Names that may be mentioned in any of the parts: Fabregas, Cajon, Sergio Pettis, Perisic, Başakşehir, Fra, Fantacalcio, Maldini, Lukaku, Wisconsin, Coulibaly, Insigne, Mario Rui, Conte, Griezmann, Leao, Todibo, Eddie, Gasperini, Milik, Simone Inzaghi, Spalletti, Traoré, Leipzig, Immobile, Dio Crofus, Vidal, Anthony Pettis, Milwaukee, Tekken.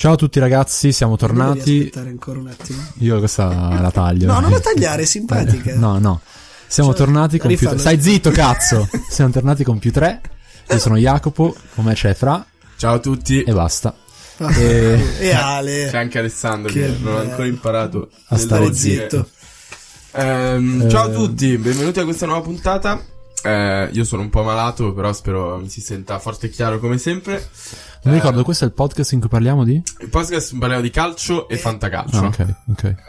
Ciao a tutti ragazzi, siamo tornati. Aspettare ancora un attimo. Io questa la taglio. No, non la tagliare, è simpatica. No, no. Siamo tornati con più 3. Stai zitto, cazzo. Siamo tornati con più 3. Io sono Jacopo, con me c'è Fra. Ciao a tutti. E basta. E Ale. C'è anche Alessandro che non ha ancora imparato a stare zitto. Ciao a tutti, benvenuti a questa nuova puntata. Io sono un po' malato, però spero mi si senta forte e chiaro come sempre. Non ricordo, questo è il podcast in cui parliamo di? Il podcast parliamo di calcio e fantacalcio. Ah, ok.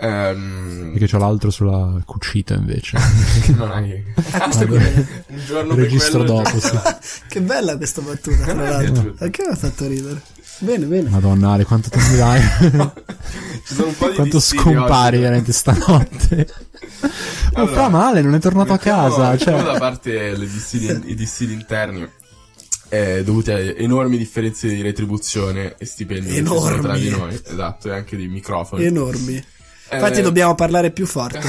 Perché c'ho l'altro sulla cucita invece. Non hai. Un giorno registro dopo. Sì. Che bella questa battuta, tra l'altro. Perché mi ha fatto ridere? Bene. Madonna, Ale, quanto ti dai? Ci sono un po' di quanto scompari oggi, veramente stanotte. Allora, Fra male, non è tornato a casa. Cioè, da parte i dissidi interni. Dovute a enormi differenze di retribuzione e stipendi enormi tra di noi, esatto, e anche di microfoni enormi, infatti dobbiamo parlare più forte.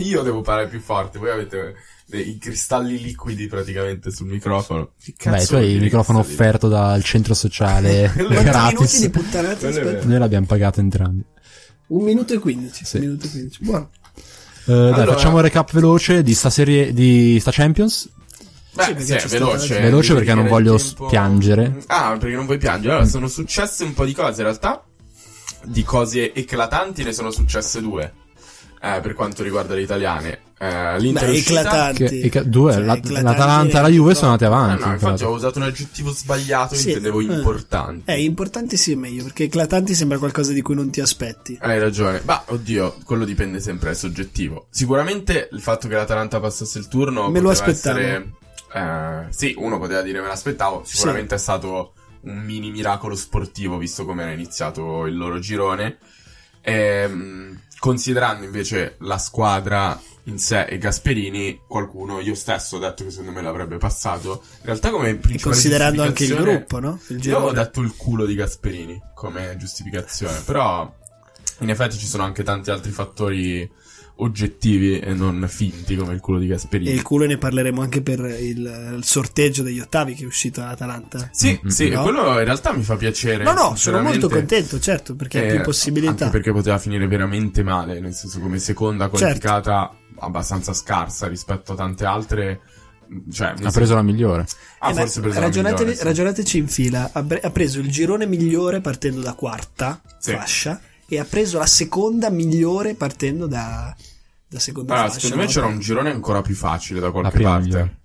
Io devo parlare più forte, voi avete i cristalli liquidi praticamente sul microfono. Che cazzo, beh, tu hai il microfono offerto dal centro sociale gratis. Di puttanate, noi l'abbiamo pagato entrambi 1 minuto e 15. Sì. 1 minuto e 15, buono. Allora, dai, facciamo un recap veloce di sta serie, di sta Champions. Beh, sì, veloce perché non voglio piangere. Ah, perché non vuoi piangere? Allora, sono successe un po' di cose in realtà. Di cose eclatanti ne sono successe 2. Per quanto riguarda le italiane, l'Inter è uscita, l'Atalanta e la Juve sono andate avanti. No, infatti ho usato un aggettivo sbagliato, sì, intendevo importanti. Importanti sì è meglio, perché eclatanti sembra qualcosa di cui non ti aspetti. Hai ragione, ma oddio, quello dipende sempre, è soggettivo. Sicuramente il fatto che l'Atalanta passasse il turno me lo aspettavo. Sì, uno poteva dire me l'aspettavo. Sicuramente sì. È stato un mini miracolo sportivo, visto come era iniziato il loro girone. Considerando invece la squadra in sé e Gasperini, qualcuno, io stesso, ho detto che secondo me l'avrebbe passato. In realtà come principale considerando anche il gruppo, no? Il io ho detto il culo di Gasperini come giustificazione, però in effetti ci sono anche tanti altri fattori oggettivi e non finti come il culo di Gasperini. E il culo ne parleremo anche per il sorteggio degli ottavi che è uscito all'Atalanta. Sì, sì, no? Quello in realtà mi fa piacere. No, sono molto contento, certo, perché ha più possibilità. Anche perché poteva finire veramente male, nel senso come seconda qualificata, certo, abbastanza scarsa rispetto a tante altre. Cioè, ha preso la migliore. Forse preso la migliore, sì. Ragionateci in fila. Ha preso il girone migliore partendo da quarta fascia e ha preso la seconda migliore partendo da seconda fascia. Secondo me c'era un girone ancora più facile da qualche parte.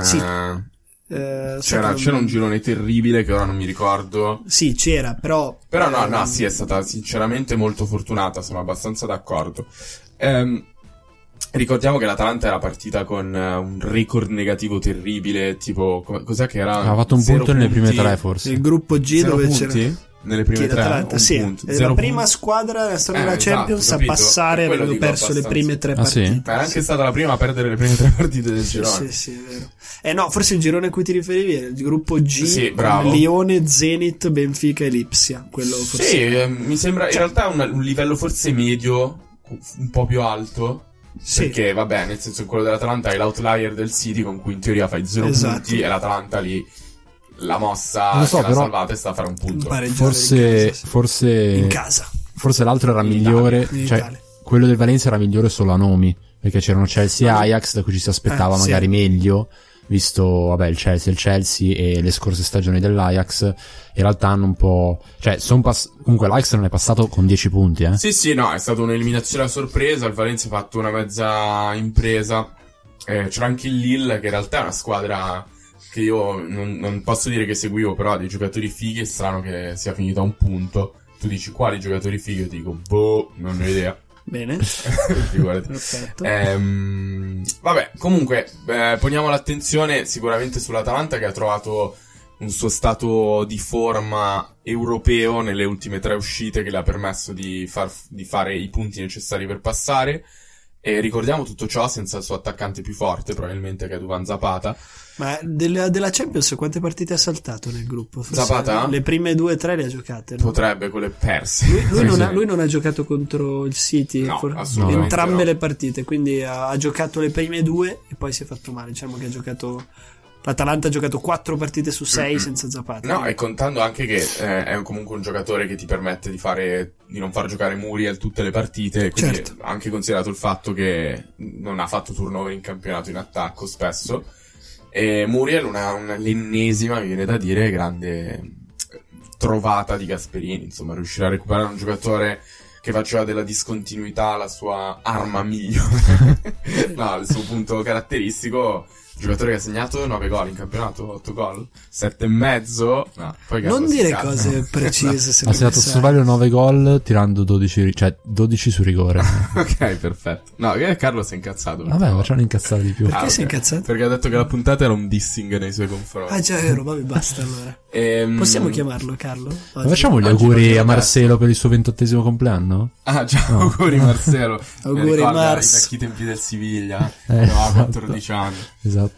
Sì. C'era un girone terribile che ora non mi ricordo. Sì, c'era, però. Però sì, è stata sinceramente molto fortunata, sono abbastanza d'accordo. Ricordiamo che l'Atalanta era partita con un record negativo terribile, tipo cos'è che era? Ha fatto un punto punti, nelle prime 3 forse. Il gruppo G dove punti? C'era nelle prime 3 un sì, punto. È la prima storia della storia della Champions, esatto, a passare avendo perso le prime 3 partite. Sì? È anche stata la prima a perdere le prime 3 partite del girone. Sì, è vero. No, forse il girone a cui ti riferivi era il gruppo G, sì, Lione, Zenit, Benfica e Lipsia. Quello forse. Sì, mi sembra in realtà un livello forse medio, un po' più alto. Sì. Perché vabbè, nel senso quello dell'Atalanta è l'outlier del City con cui in teoria fai 0 punti e l'Atalanta lì la mossa che l'ha salvata è stata a fare un punto. Forse l'altro era migliore, quello del Valencia era migliore solo a nomi, perché c'erano Chelsea e Ajax da cui ci si aspettava magari meglio, visto vabbè il Chelsea e le scorse stagioni dell'Ajax in realtà hanno un po', comunque l'Ajax non è passato con 10 punti, Sì, no, è stata un'eliminazione a sorpresa, il Valencia ha fatto una mezza impresa. C'era anche il Lille che in realtà è una squadra che io non posso dire che seguivo, però dei giocatori fighi, è strano che sia finita a un punto. Tu dici quali giocatori fighi? Io ti dico non ho idea. Bene. Figurati. Vabbè, comunque poniamo l'attenzione sicuramente sull'Atalanta, che ha trovato un suo stato di forma europeo nelle ultime 3 uscite, che le ha permesso di fare i punti necessari per passare. E ricordiamo tutto ciò senza il suo attaccante più forte, probabilmente, che è Duvan Zapata. Ma della Champions quante partite ha saltato nel gruppo? Forse Zapata? Le prime 2-3 le ha giocate, no? Potrebbe, quelle perse. Lui non ha giocato contro il City, no, entrambe le partite, quindi ha giocato le prime 2 e poi si è fatto male. Diciamo che ha giocato L'Atalanta ha giocato 4 partite su 6 senza Zapata. No, e contando anche che è comunque un giocatore che ti permette di non far giocare Muriel tutte le partite, quindi certo. Anche considerato il fatto che non ha fatto turnover in campionato in attacco spesso, e Muriel una l'ennesima, mi viene da dire, grande trovata di Gasperini, insomma, riuscire a recuperare un giocatore che faceva della discontinuità la sua arma migliore, no, il suo punto caratteristico. Giocatore che ha segnato 9 gol in campionato, 8 gol, 7,5. No, poi non dire cose precise. Se ha segnato, se sbaglio, 9 gol tirando 12, cioè 12 su rigore. Ok, perfetto. No, Carlo si è incazzato. Vabbè, ma ce l'hanno incazzato di più. Perché si è incazzato? Perché ha detto che la puntata era un dissing nei suoi confronti. Ah, già, vero, vabbè, basta allora. Possiamo chiamarlo Carlo? Oggi? Facciamo gli auguri a Marcelo per il suo 28° compleanno? Ah, già, no. Auguri Marcelo. Auguri Marcelo. In vecchi tempi del Siviglia, aveva 14 anni. Esatto.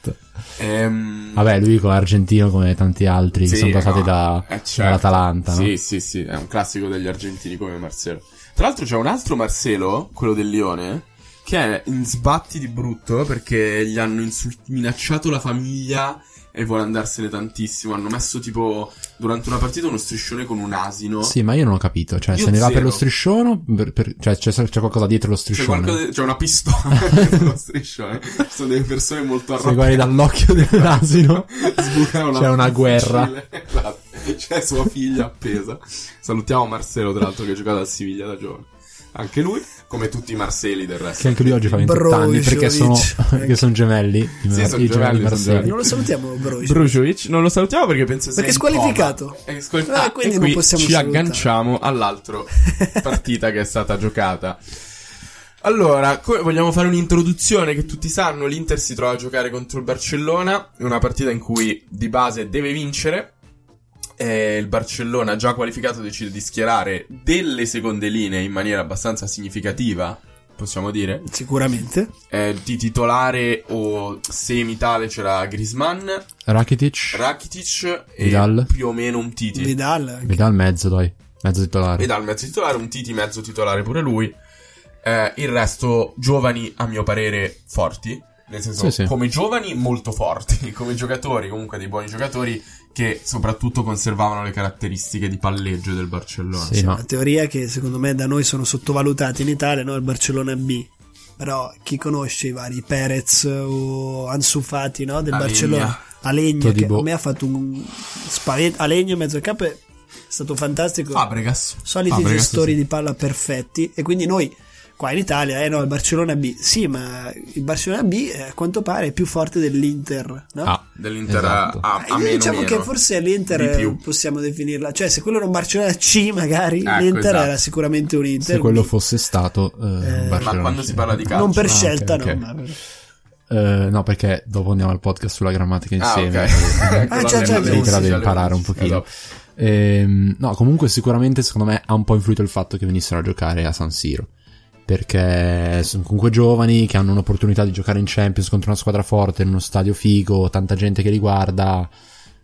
Vabbè, lui con argentino come tanti altri che sono passati dall'Atalanta. Sì, no? sì, è un classico degli argentini come Marcelo. Tra l'altro c'è un altro Marcelo, quello del Lione, che è in sbatti di brutto perché gli hanno minacciato la famiglia e vuole andarsene tantissimo. Hanno messo tipo durante una partita uno striscione con un asino. Sì, ma io non ho capito, cioè io se ne va per lo striscione, cioè c'è qualcosa dietro lo striscione, c'è una pistola dietro lo striscione. Sono delle persone molto arrabbiate, se guardi dall'occhio dell'asino sbuca una, c'è una guerra. C'è sua figlia appesa. Salutiamo Marcelo, tra l'altro, che ha giocato al Siviglia da giovane, anche lui, come tutti i Marseli del resto, che anche lui oggi fa 28 anni perché sono gemelli. Sì, sono gemelli. Non lo salutiamo Brozovic, non lo salutiamo perché è squalificato, quindi non possiamo ci salutare. Agganciamo all'altro partita che è stata giocata. Allora, vogliamo fare un'introduzione che tutti sanno. L'Inter si trova a giocare contro il Barcellona, una partita in cui di base deve vincere. Il Barcellona, già qualificato, decide di schierare delle seconde linee in maniera abbastanza significativa, possiamo dire. Sicuramente. Di titolare o semitale c'era Griezmann, Rakitic e Vidal. Più o meno un Titi. Vidal mezzo, dai. Mezzo titolare. Vidal mezzo titolare, un Titi mezzo titolare pure lui. Il resto giovani, a mio parere, forti. Nel senso, sì. Come giovani molto forti, come giocatori, comunque dei buoni giocatori che soprattutto conservavano le caratteristiche di palleggio del Barcellona. Sì, no? Una teoria che secondo me da noi sono sottovalutati in Italia, no? Il Barcellona B. Però chi conosce i vari Perez o Ansu Fati, no? Del Barcellona, Alegno, che a me ha fatto un Alegno in mezzo al campo, è stato fantastico. Fabregas, soliti gestori di palla perfetti, e quindi noi qua in Italia, il Barcellona B. Sì, ma il Barcellona B a quanto pare è più forte dell'Inter, no? Ah, dell'Inter, esatto. A meno, diciamo meno. Che forse l'Inter possiamo definirla, cioè se quello era un Barcellona C magari, l'Inter esatto. Era sicuramente un Inter, se quello fosse stato Barcellona. Ma quando si parla di calcio non per scelta, okay. No, ma no, perché dopo andiamo al podcast sulla grammatica insieme, okay. Lì te la devi imparare un pochino, esatto. No, comunque sicuramente secondo me ha un po' influito il fatto che venissero a giocare a San Siro, perché sono comunque giovani che hanno un'opportunità di giocare in Champions contro una squadra forte, in uno stadio figo, tanta gente che li guarda,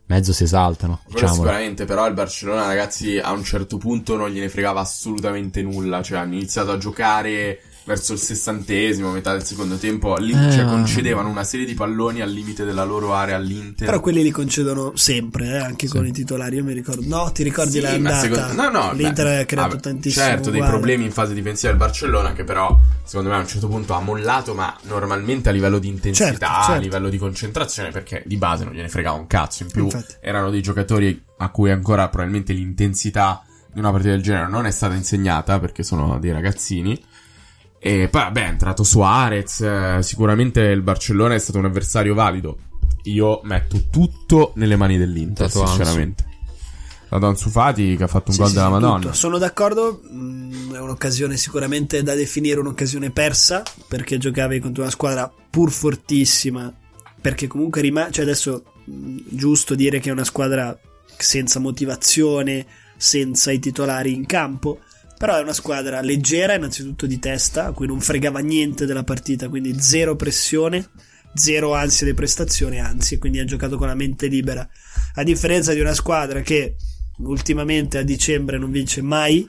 mezzo si esaltano, diciamo. Sicuramente, però il Barcellona, ragazzi, a un certo punto non gliene fregava assolutamente nulla, cioè hanno iniziato a giocare verso il 60°, metà del secondo tempo, lì cioè, concedevano una serie di palloni al limite della loro area all'Inter. Però quelli li concedono sempre, anche sì. Con i titolari, io mi ricordo. No, ti ricordi sì, l'andata? No, l'Inter ha creato tantissimo. Certo, uguale. Dei problemi in fase difensiva del Barcellona, che però secondo me a un certo punto ha mollato, ma normalmente a livello di intensità, certo. A livello di concentrazione, perché di base non gliene fregava un cazzo. In più Infatti. Erano dei giocatori a cui ancora probabilmente l'intensità di una partita del genere non è stata insegnata, perché sono dei ragazzini. E poi è entrato Suarez, sicuramente il Barcellona è stato un avversario valido. Io metto tutto nelle mani dell'Inter, sinceramente. Da Ansu Fati che ha fatto un gol della Madonna. Tutto. Sono d'accordo, è un'occasione sicuramente da definire un'occasione persa, perché giocavi contro una squadra pur fortissima, perché comunque cioè adesso giusto dire che è una squadra senza motivazione, senza i titolari in campo. Però è una squadra leggera, innanzitutto di testa, a cui non fregava niente della partita, quindi zero pressione, zero ansia di prestazione, anzi, quindi ha giocato con la mente libera. A differenza di una squadra che ultimamente a dicembre non vince mai,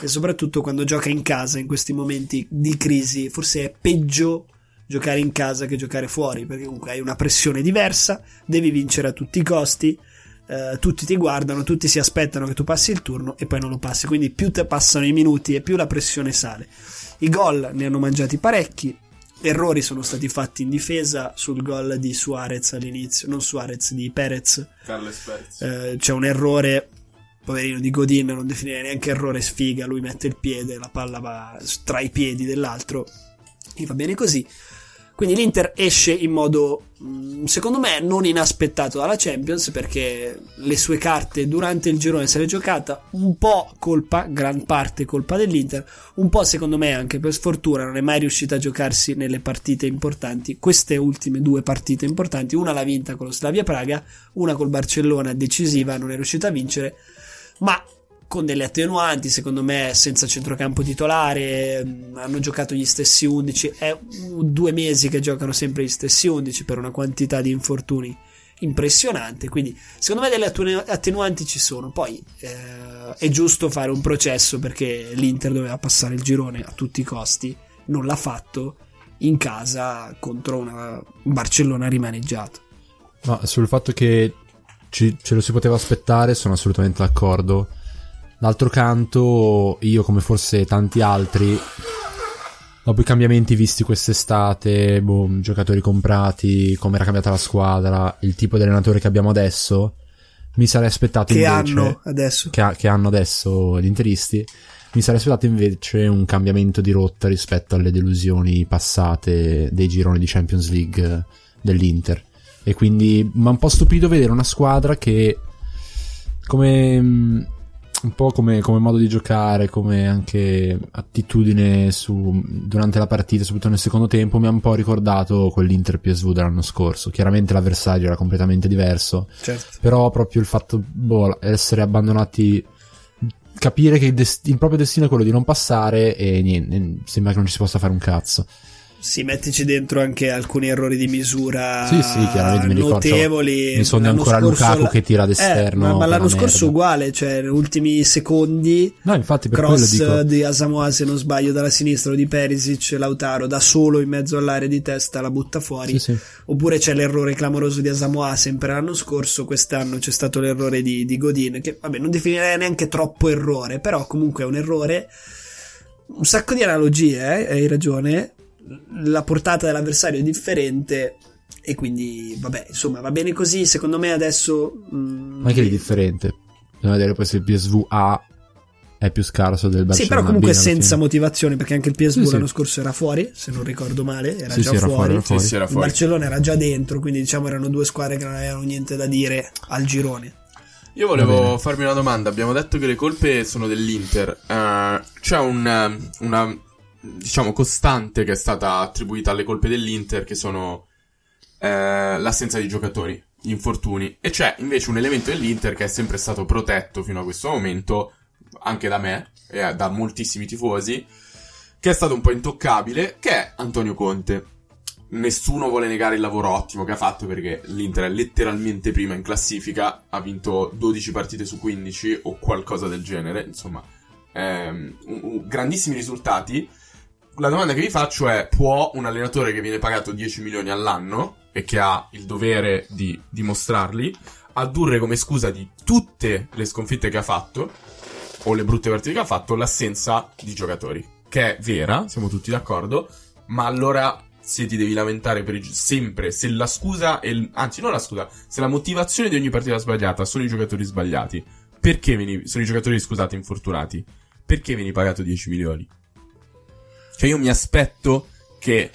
e soprattutto quando gioca in casa in questi momenti di crisi, forse è peggio giocare in casa che giocare fuori, perché comunque hai una pressione diversa, devi vincere a tutti i costi, tutti ti guardano, tutti si aspettano che tu passi il turno e poi non lo passi, quindi più te passano i minuti e più la pressione sale. I gol ne hanno mangiati parecchi, errori sono stati fatti in difesa. Sul gol di Suarez all'inizio, non Suarez, di Perez, c'è un errore, poverino, di Godin, non definire neanche errore, sfiga, lui mette il piede, la palla va tra i piedi dell'altro e va bene così. Quindi l'Inter esce in modo, secondo me, non inaspettato dalla Champions, perché le sue carte durante il girone se l'è giocata, un po' colpa, gran parte colpa dell'Inter, un po' secondo me anche per sfortuna, non è mai riuscita a giocarsi nelle partite importanti. Queste ultime due partite importanti, una l'ha vinta con lo Slavia Praga, una col Barcellona decisiva, non è riuscita a vincere, ma con delle attenuanti, secondo me, senza centrocampo titolare, hanno giocato gli stessi 11, è 2 mesi che giocano sempre gli stessi 11 per una quantità di infortuni impressionante, quindi secondo me delle attenuanti ci sono. Poi è giusto fare un processo, perché l'Inter doveva passare il girone a tutti i costi, non l'ha fatto in casa contro una Barcellona rimaneggiata. Ma sul fatto che ce lo si poteva aspettare sono assolutamente d'accordo. D'altro canto, io, come forse tanti altri, dopo i cambiamenti visti quest'estate, giocatori comprati, come era cambiata la squadra, il tipo di allenatore che abbiamo adesso, mi sarei aspettato che hanno adesso gli interisti, mi sarei aspettato invece un cambiamento di rotta rispetto alle delusioni passate dei gironi di Champions League dell'Inter. E quindi mi ha un po' stupito vedere una squadra che, come... un po' come modo di giocare, come anche attitudine durante la partita, soprattutto nel secondo tempo, mi ha un po' ricordato quell'Inter PSV dell'anno scorso. Chiaramente l'avversario era completamente diverso, certo. Però proprio il fatto, essere abbandonati, capire che il proprio destino è quello di non passare, e niente, sembra che non ci si possa fare un cazzo. Sì, mettici dentro anche alcuni errori di misura, sì, chiaramente, mi ricordo, notevoli. Mi sono ancora Lukaku che tira d'esterno. Ma l'anno scorso uguale, cioè negli ultimi secondi, no, infatti, per cross di Asamoah, se non sbaglio, dalla sinistra, o di Perisic, Lautaro da solo in mezzo all'area di testa la butta fuori, sì. Oppure c'è l'errore clamoroso di Asamoah sempre l'anno scorso, quest'anno c'è stato l'errore di Godin, che vabbè, non definirei neanche troppo errore, però comunque è un errore. Un sacco di analogie, hai ragione. La portata dell'avversario è differente e quindi vabbè, insomma, va bene così, secondo me adesso. Ma anche lì è differente, bisogna vedere poi se il PSV A è più scarso del Barcellona. Sì, però comunque senza motivazione, perché anche il PSV l'anno scorso era fuori, se non ricordo male, era già fuori. Era fuori. Il Barcellona era già dentro, quindi diciamo erano due squadre che non avevano niente da dire al girone. Io volevo farmi una domanda. Abbiamo detto che le colpe sono dell'Inter, c'è una diciamo costante che è stata attribuita alle colpe dell'Inter, che sono l'assenza di giocatori, gli infortuni, e c'è invece un elemento dell'Inter che è sempre stato protetto fino a questo momento, anche da me e da moltissimi tifosi, che è stato un po' intoccabile, che è Antonio Conte. Nessuno vuole negare il lavoro ottimo che ha fatto, perché l'Inter è letteralmente prima in classifica, ha vinto 12 partite su 15 o qualcosa del genere, insomma, grandissimi risultati. La domanda che vi faccio è: può un allenatore che viene pagato 10 milioni all'anno e che ha il dovere di dimostrarli addurre come scusa di tutte le sconfitte che ha fatto o le brutte partite che ha fatto l'assenza di giocatori, che è vera, siamo tutti d'accordo, ma allora se ti devi lamentare per sempre, se la scusa se la motivazione di ogni partita sbagliata sono i giocatori sbagliati, perché sono i giocatori infortunati, perché vieni pagato 10 milioni? Cioè, io mi aspetto che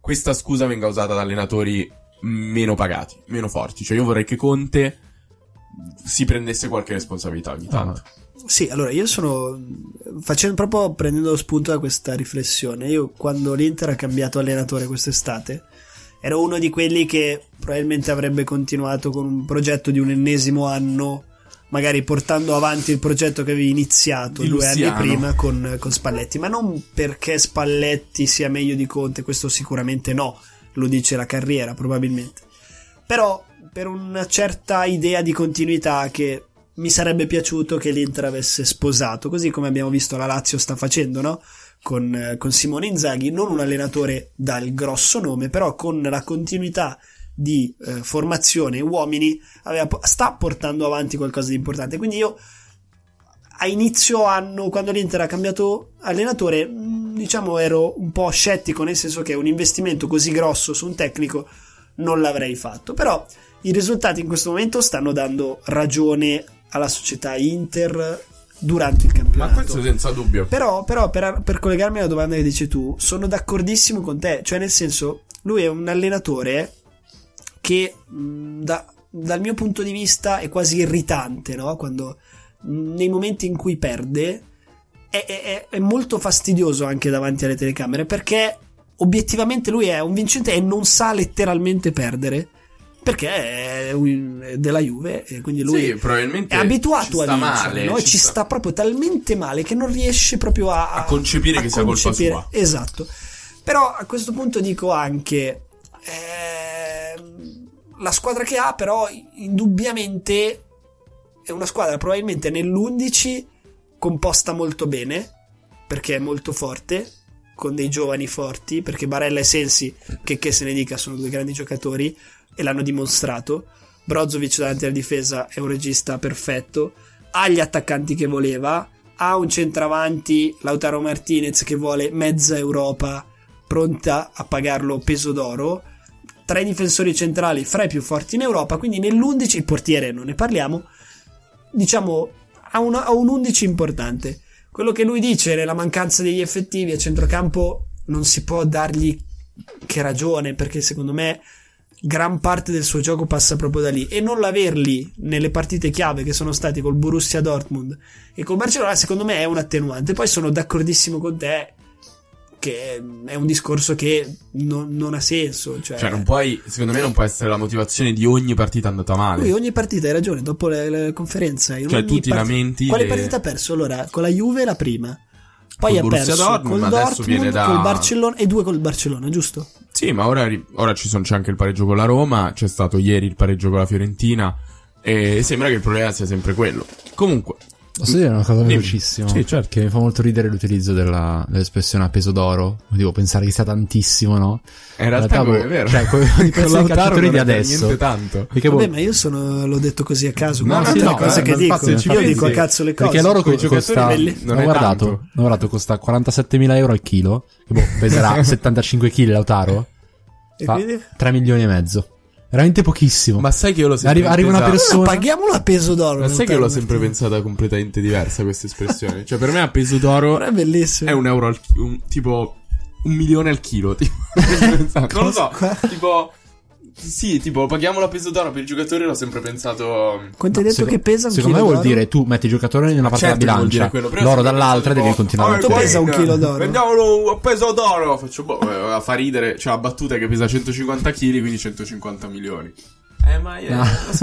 questa scusa venga usata da allenatori meno pagati, meno forti. Cioè, io vorrei che Conte si prendesse qualche responsabilità ogni tanto. Sì, allora io proprio prendendo lo spunto da questa riflessione. Io, quando l'Inter ha cambiato allenatore quest'estate, ero uno di quelli che probabilmente avrebbe continuato con un progetto di un ennesimo anno, magari portando avanti il progetto che avevi iniziato 2 anni prima con Spalletti, ma non perché Spalletti sia meglio di Conte, questo sicuramente no, lo dice la carriera probabilmente, però per una certa idea di continuità che mi sarebbe piaciuto che l'Inter avesse sposato, così come abbiamo visto la Lazio sta facendo, no? Con Simone Inzaghi, non un allenatore dal grosso nome, però con la continuità di formazione uomini sta portando avanti qualcosa di importante. Quindi io a inizio anno, quando l'Inter ha cambiato allenatore, diciamo ero un po' scettico, nel senso che un investimento così grosso su un tecnico non l'avrei fatto, però i risultati in questo momento stanno dando ragione alla società Inter durante il campionato. Ma questo senza dubbio. Però per collegarmi alla domanda che dici tu, sono d'accordissimo con te, cioè nel senso lui è un allenatore che dal mio punto di vista è quasi irritante, no? Quando nei momenti in cui perde è molto fastidioso anche davanti alle telecamere, perché obiettivamente lui è un vincente e non sa letteralmente perdere, perché è della Juve, e quindi lui sì, è abituato a vincere, no? ci sta proprio talmente male che non riesce proprio a concepire che sia colpa sua. Esatto. Però a questo punto dico anche la squadra che ha, però indubbiamente è una squadra probabilmente nell'11 composta molto bene, perché è molto forte, con dei giovani forti, perché Barella e Sensi, che se ne dica, sono due grandi giocatori e l'hanno dimostrato. Brozovic davanti alla difesa è un regista perfetto, ha gli attaccanti che voleva, ha un centravanti, Lautaro Martinez, che vuole mezza Europa pronta a pagarlo peso d'oro, tra i difensori centrali fra i più forti in Europa, quindi nell'11 il portiere non ne parliamo, diciamo ha un 11 importante. Quello che lui dice, nella mancanza degli effettivi a centrocampo, non si può dargli che ragione, perché secondo me gran parte del suo gioco passa proprio da lì, e non l'averli nelle partite chiave che sono state col Borussia Dortmund e col Barcellona secondo me è un attenuante. Poi sono d'accordissimo con te che è un discorso che non ha senso, cioè non puoi, secondo me non può essere la motivazione di ogni partita andata male. Lui ogni partita, hai ragione, dopo la conferenza in cioè tu ti lamenti quale partita ha perso? Allora con la Juve la prima, poi ha perso Dortmund, col Dortmund, col Barcellona e due col Barcellona, giusto? Sì, ma ora c'è anche il pareggio con la Roma, c'è stato ieri il pareggio con la Fiorentina e sembra che il problema sia sempre quello. Comunque posso dire una cosa velocissima? Sì, certo. Che mi fa molto ridere l'utilizzo dell'espressione a peso d'oro. Devo pensare che sia tantissimo, no? In realtà è vero. Cioè, con l'autori di adesso. Tanto. Perché vabbè, ma io l'ho detto così a caso. No, guarda, sì, no, cose che dico. Io dico a cazzo le cose. Perché loro con i giocatori ho guardato, costa 47.000 euro al chilo. Che peserà 75 kg Lautaro. E quindi? 3 milioni e mezzo. Veramente pochissimo. Ma sai che io l'ho sempre arriva una persona, paghiamolo a peso d'oro. Ma sai che io l'ho sempre pensata completamente diversa questa espressione. Cioè per me a peso d'oro è bellissimo. È un euro al tipo 1 milione al chilo, tipo. Non lo so. Tipo sì, tipo paghiamolo a peso d'oro per il giocatore, l'ho sempre pensato. Quanto hai detto che pesa un chilo? Secondo me vuol dire tu metti il giocatore in una parte della bilancia, l'oro dall'altra, devi continuare. Quanto pesa un chilo d'oro? Vendiamolo a peso d'oro. Fa ridere, cioè la battuta che pesa 150 kg, quindi 150 milioni. Ma io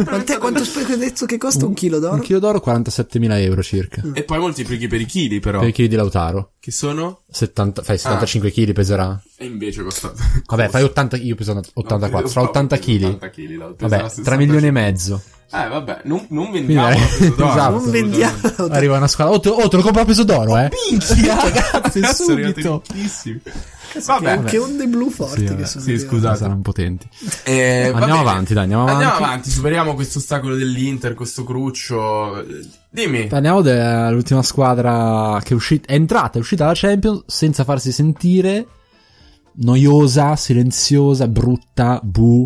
quanto hai detto che costa un chilo d'oro? Un chilo d'oro 47.000 euro circa. E poi moltiplichi per i chili, però. Per i chili di Lautaro. Che sono? 75 kg peserà. E invece costa. Vabbè, fai 80. Io peso 84. No, sarà 80 kg. Vabbè, 3 milioni e mezzo. Vabbè, non vendiamo a peso d'oro. Esatto, non vendiamo. Arriva una squadra. Te lo compro a peso d'oro, Minchia, ragazzi, subito. Vabbè. Che onde blu forti che sono. Sì, scusate, saranno potenti. Andiamo avanti, dai, andiamo avanti. Superiamo questo ostacolo dell'Inter, questo cruccio. Dimmi. Parliamo dell'ultima squadra che è uscita dalla Champions senza farsi sentire. Noiosa, silenziosa, brutta,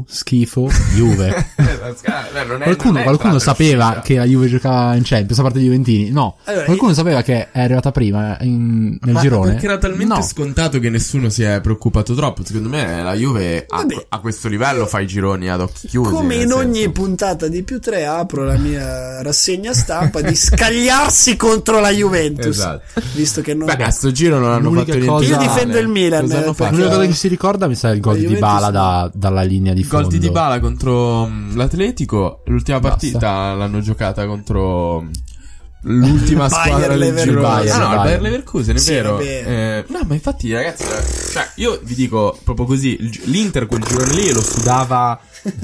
schifo, Juve. qualcuno sapeva che la Juve giocava in Champions, a parte i Juventini? No, allora, qualcuno sapeva che è arrivata prima nel girone? Perché era talmente scontato che nessuno si è preoccupato troppo. Secondo me la Juve a questo livello fa i gironi ad occhi chiusi. Come in ogni puntata di più 3 apro la mia rassegna stampa di scagliarsi contro la Juventus. Esatto. Visto che non a sto giro non hanno fatto niente. Io difendo il Milan. Che si ricorda mi sa il gol di Dybala dalla linea di fondo. Il gol di Dybala contro l'Atletico. L'ultima partita l'hanno giocata contro l'ultima squadra del giro. No, Bayer Leverkusen, è vero. No, ma infatti, ragazzi, cioè, io vi dico proprio così, l'Inter quel giorno lì lo sudava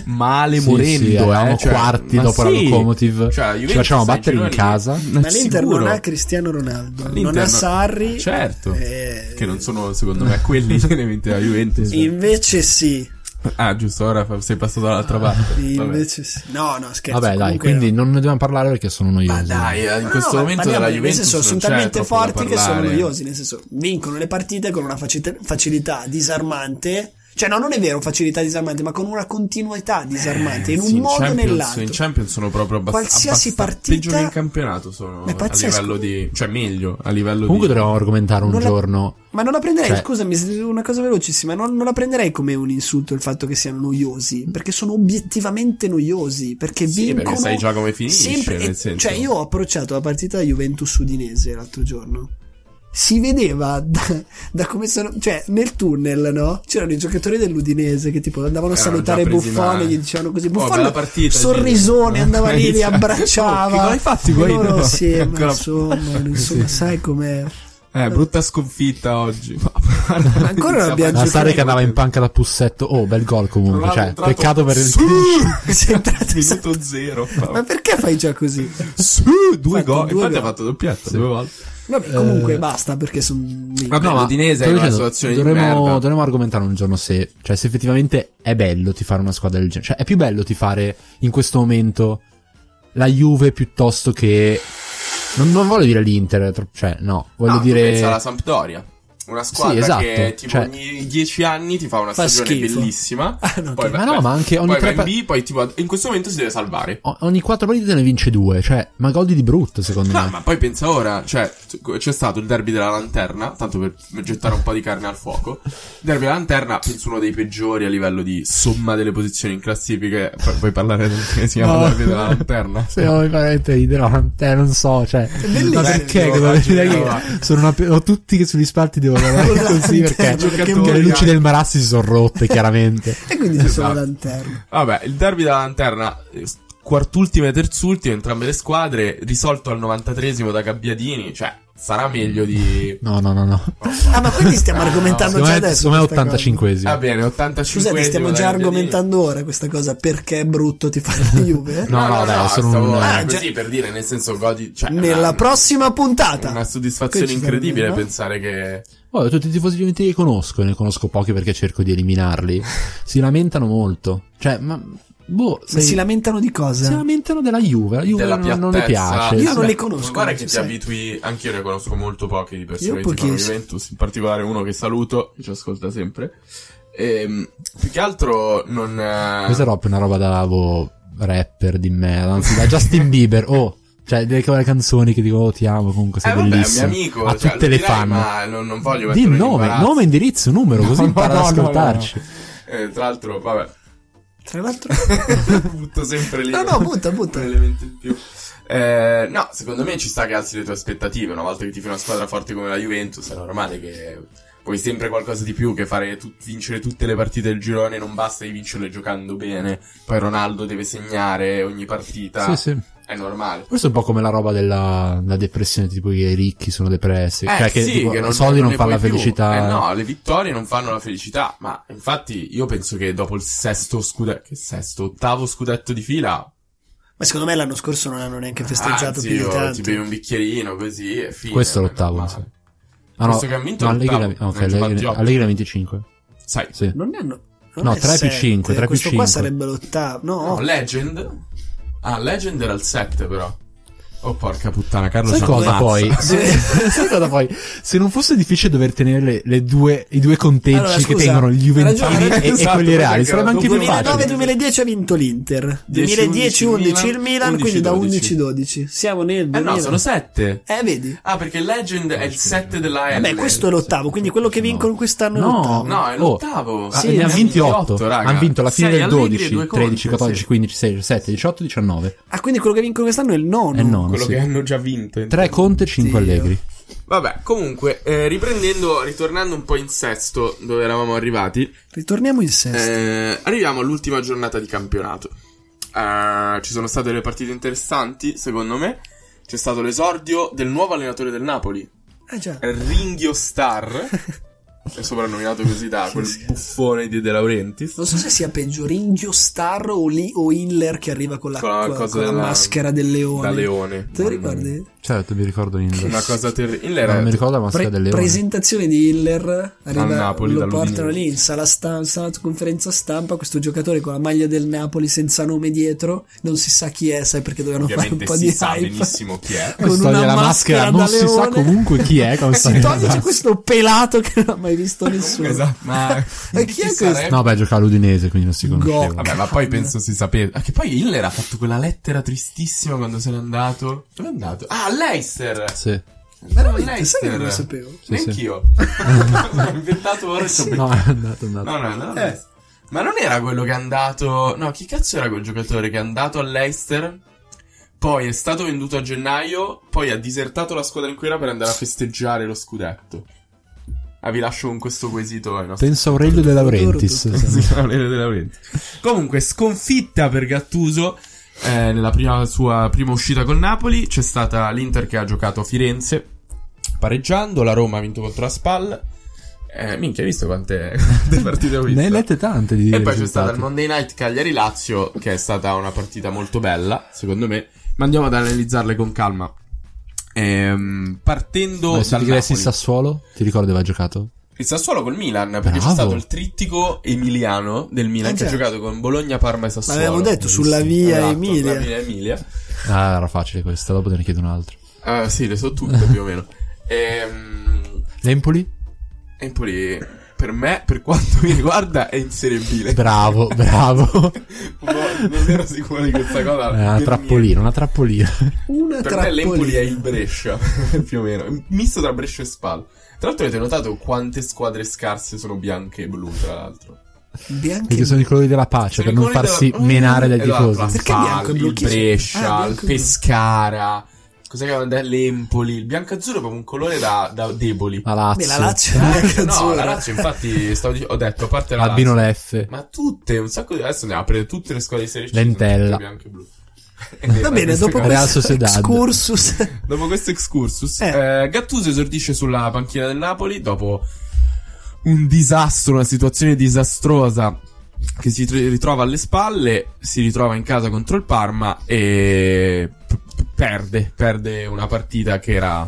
male, morendo, quarti dopo la Locomotive. Cioè, ci facciamo battere in casa. Ma l'Inter non ha Cristiano Ronaldo, non ha Sarri. Certo. Che non sono, secondo me, quelli della Juventus. Invece sì. Ah, giusto, ora sei passato dall'altra parte. Invece sì. No, scherzo. Vabbè, dai, quindi non ne dobbiamo parlare perché sono noiosi. Ma dai, in questo momento della Juventus, nel senso, sono talmente forti che sono noiosi, nel senso, vincono le partite con una facilità disarmante. Cioè, no, non è vero facilità disarmante, ma con una continuità disarmante, in un modo o nell'altro. In Champions sono proprio qualsiasi partita peggio che in campionato sono a livello di, cioè meglio a livello. Comunque dovremmo argomentare un giorno. Ma non la prenderei, cioè, scusami, una cosa velocissima, non la prenderei come un insulto il fatto che siano noiosi, perché sono obiettivamente noiosi, perché vincono, perché sai già come finisce, sempre, nel senso. Cioè, io ho approcciato la partita Juventus-Udinese l'altro giorno. Si vedeva da come sono, cioè nel tunnel, no? C'erano i giocatori dell'Udinese che tipo andavano a salutare Buffon e gli dicevano così: Buffon, partita, sorrisone, andava lì, li abbracciava. Ma infatti poi no? Sì, ma insomma, sai com'è. Brutta sconfitta oggi. Ma ancora non abbiamo giocato. La Sarri che andava in panca da Pussetto. Oh, bel gol comunque. Cioè, peccato per il minuto zero. Ma perché fai già così? Su, due gol. Infatti ha fatto doppietta 2 volte. Vabbè, comunque basta, perché sono. Vabbè, no, l'Udinese è una situazione di merda. Dovremmo argomentare un giorno se effettivamente è bello tifare una squadra del genere. Cioè, è più bello tifare in questo momento la Juve piuttosto che. Non voglio dire l'Inter, cioè no, voglio dire. Pensa alla Sampdoria, una squadra che tipo ogni 10 anni ti fa una stagione bellissima. Ma anche ogni poi tipo in questo momento si deve salvare. Ogni 4 partite ne vince 2, cioè, ma godi di brutto secondo me. Ma poi pensa ora, cioè c'è stato il derby della Lanterna, tanto per gettare un po' di carne al fuoco. Il derby della Lanterna penso uno dei peggiori a livello di somma delle posizioni in classifiche. Puoi parlare del che si chiama derby della Lanterna? Se vuoi fare della Lanterna, non so, cioè, ma perché sono tutti che sugli spalti devono così perché le luci del Marassi si sono rotte chiaramente e quindi ci sono lanterne. Vabbè, il derby della Lanterna, quartultima e terzultima entrambe le squadre, risolto al 93esimo da Gabbiadini, cioè sarà meglio di no. Ah, ma quindi stiamo argomentando già adesso, come 85esimo. Va bene, 85esimo. Scusate, stiamo già argomentando ora questa cosa, perché è brutto tifare la Juve? No, sono così per dire, nel senso, godi, cioè, nella prossima puntata. Una soddisfazione incredibile pensare che tutti i tifosi gioventini che conosco, e ne conosco pochi perché cerco di eliminarli, si lamentano molto. Cioè, si lamentano di cosa? Si lamentano della Juve, la Juve non le piace. Io non le conosco. Guarda che ti abitui, anch'io ne conosco molto poche di persone che fanno Juventus, in particolare uno che saluto, che ci ascolta sempre. Più che altro non. Questa è proprio una roba da rapper di merda, anzi da Justin Bieber, cioè delle canzoni che dico ti amo, comunque sei bellissimo, mio amico, a tutte le fan. Ma non voglio mettere il nome, indirizzo, numero, così impara ad ascoltarci. Tra l'altro, vabbè. Butto sempre lì. Butta un elemento in più. No, secondo me ci sta che alzi le tue aspettative. Una volta che ti fai una squadra forte come la Juventus, è normale che puoi sempre qualcosa di più, che fare vincere tutte le partite del girone. Non basta di vincerle giocando bene. Poi Ronaldo deve segnare ogni partita. Sì. È normale. Questo è un po' come la roba della depressione, tipo che i ricchi sono depressi, cioè che i soldi non fanno la felicità. No, le vittorie non fanno la felicità. Ma infatti io penso che dopo il ottavo scudetto di fila, ma secondo me l'anno scorso non hanno neanche festeggiato più di tanto. Ti bevi un bicchierino così e fine. Questo è l'ottavo, ma questo che ha vinto Allegri 25. Sai, sì. Non ne hanno. Non no, 3 più 5, 3 più 5. Questo qua sarebbe l'ottavo. No, Legend. Ah, Legend era il 7 però. Oh, porca puttana, Carlo. Sai cosa poi? Se non fosse difficile dover tenere i due conteggi, allora, che tengono gli juventini e quelli reali, sarebbe anche più facile. 2009-2010 ha vinto l'Inter, 2010-11 il Milan, quindi da 11-12 siamo nel 2000. No, sono 7. Vedi? Ah, perché Legend è il 7 della L. Vabbè, questo è l'ottavo, quindi quello che vincono quest'anno no, è l'ottavo. Sì, ne ha vinti 8, raga. Hanno vinto la fine del 12, 13, 14, 15, 16, 17, 18, 19. Ah, quindi quello che vincono quest'anno è il nono. È nono. Quello che hanno già vinto, intanto. 3 Conte, 5 Allegri. Vabbè, comunque, ritornando un po' in sesto, dove eravamo arrivati. Ritorniamo in sesto. Arriviamo all'ultima giornata di campionato. Ci sono state delle partite interessanti, secondo me. Ci c'è stato l'esordio del nuovo allenatore del Napoli. Ah già. Ringhio Star, è soprannominato così da quel buffone di De Laurentiis. Non so se sia peggio Ringhio Star o Hiller che arriva con la maschera del leone. Da leone. Te lo ricordi? Certo, mi ricordo Hiller. Una cosa terribile. Non mi ricordo la maschera del leone. Presentazione di Hiller arriva, Napoli, lo portano lì in sala conferenza stampa, questo giocatore con la maglia del Napoli senza nome dietro, non si sa chi è, sai perché dovevano ovviamente fare un po' di hype. Ovviamente si sa benissimo chi è. Con una maschera non leone. Si sa comunque chi è. Si toglie, c'è questo pelato che non ha mai visto nessuno. Esatto. Ma chi è questo? No, beh, giocava l'Udinese, quindi non si conosceva. Vabbè, ma poi penso si sapeva. Che poi Hiller ha fatto quella lettera tristissima quando se n'è andato. Dove è andato? Ah, Leicester! Sì. Veramente, sai che non lo sapevo? Neanch'io. L'ho inventato ora. No, è andato, No. Ma non era quello che è andato... No, chi cazzo era quel giocatore che è andato a Leicester, poi è stato venduto a gennaio, poi ha disertato la squadra in cui era per andare a festeggiare lo scudetto? Ah, vi lascio con questo quesito. Penso Aurelio De Laurentiis. Comunque, sconfitta per Gattuso... nella sua prima uscita col Napoli c'è stata l'Inter che ha giocato a Firenze pareggiando, la Roma ha vinto contro la SPAL. Minchia, hai visto quante partite ho visto? Ne hai lette tante di... E poi c'è stata il Monday Night Cagliari-Lazio, che è stata una partita molto bella secondo me, ma andiamo ad analizzarle con calma. Partendo dal Napoli, Sassuolo, ti ricordi dove ha giocato? Il Sassuolo col Milan, perché bravo, c'è stato il trittico emiliano del Milan, che ha giocato con Bologna, Parma e Sassuolo. L'avevamo detto, sulla via, esatto, Emilia. Sulla via Emilia. Ah, era facile questa, dopo te ne chiedo un'altra. Ah, sì, le so tutte più o meno. Empoli, per me, per quanto mi riguarda, è in Serie B. Bravo. Non ero sicuro di questa cosa. Una trappolina. Per me l'Empoli è il Brescia, più o meno. Un misto tra Brescia e Spal. Tra l'altro avete notato quante squadre scarse sono bianche e blu, tra l'altro? Perché sono i colori della pace, per non farsi menare dai tifosi. Il Brescia, il Pescara... Cos'è che avevano? L'Empoli. Il biancazzurro è proprio un colore da deboli. La Lazio. Beh, la Lazio no, la Lazio, infatti, ho detto, a parte la Lazio. Albino Leffe. Ma tutte, un sacco di... Adesso andiamo a prendere tutte le squadre di Serie C. Lentella. Bianco e blu. Va bene, dopo questo excursus Gattuso esordisce sulla panchina del Napoli dopo un disastro, una situazione disastrosa che si ritrova alle spalle. Si ritrova in casa contro il Parma e perde una partita che era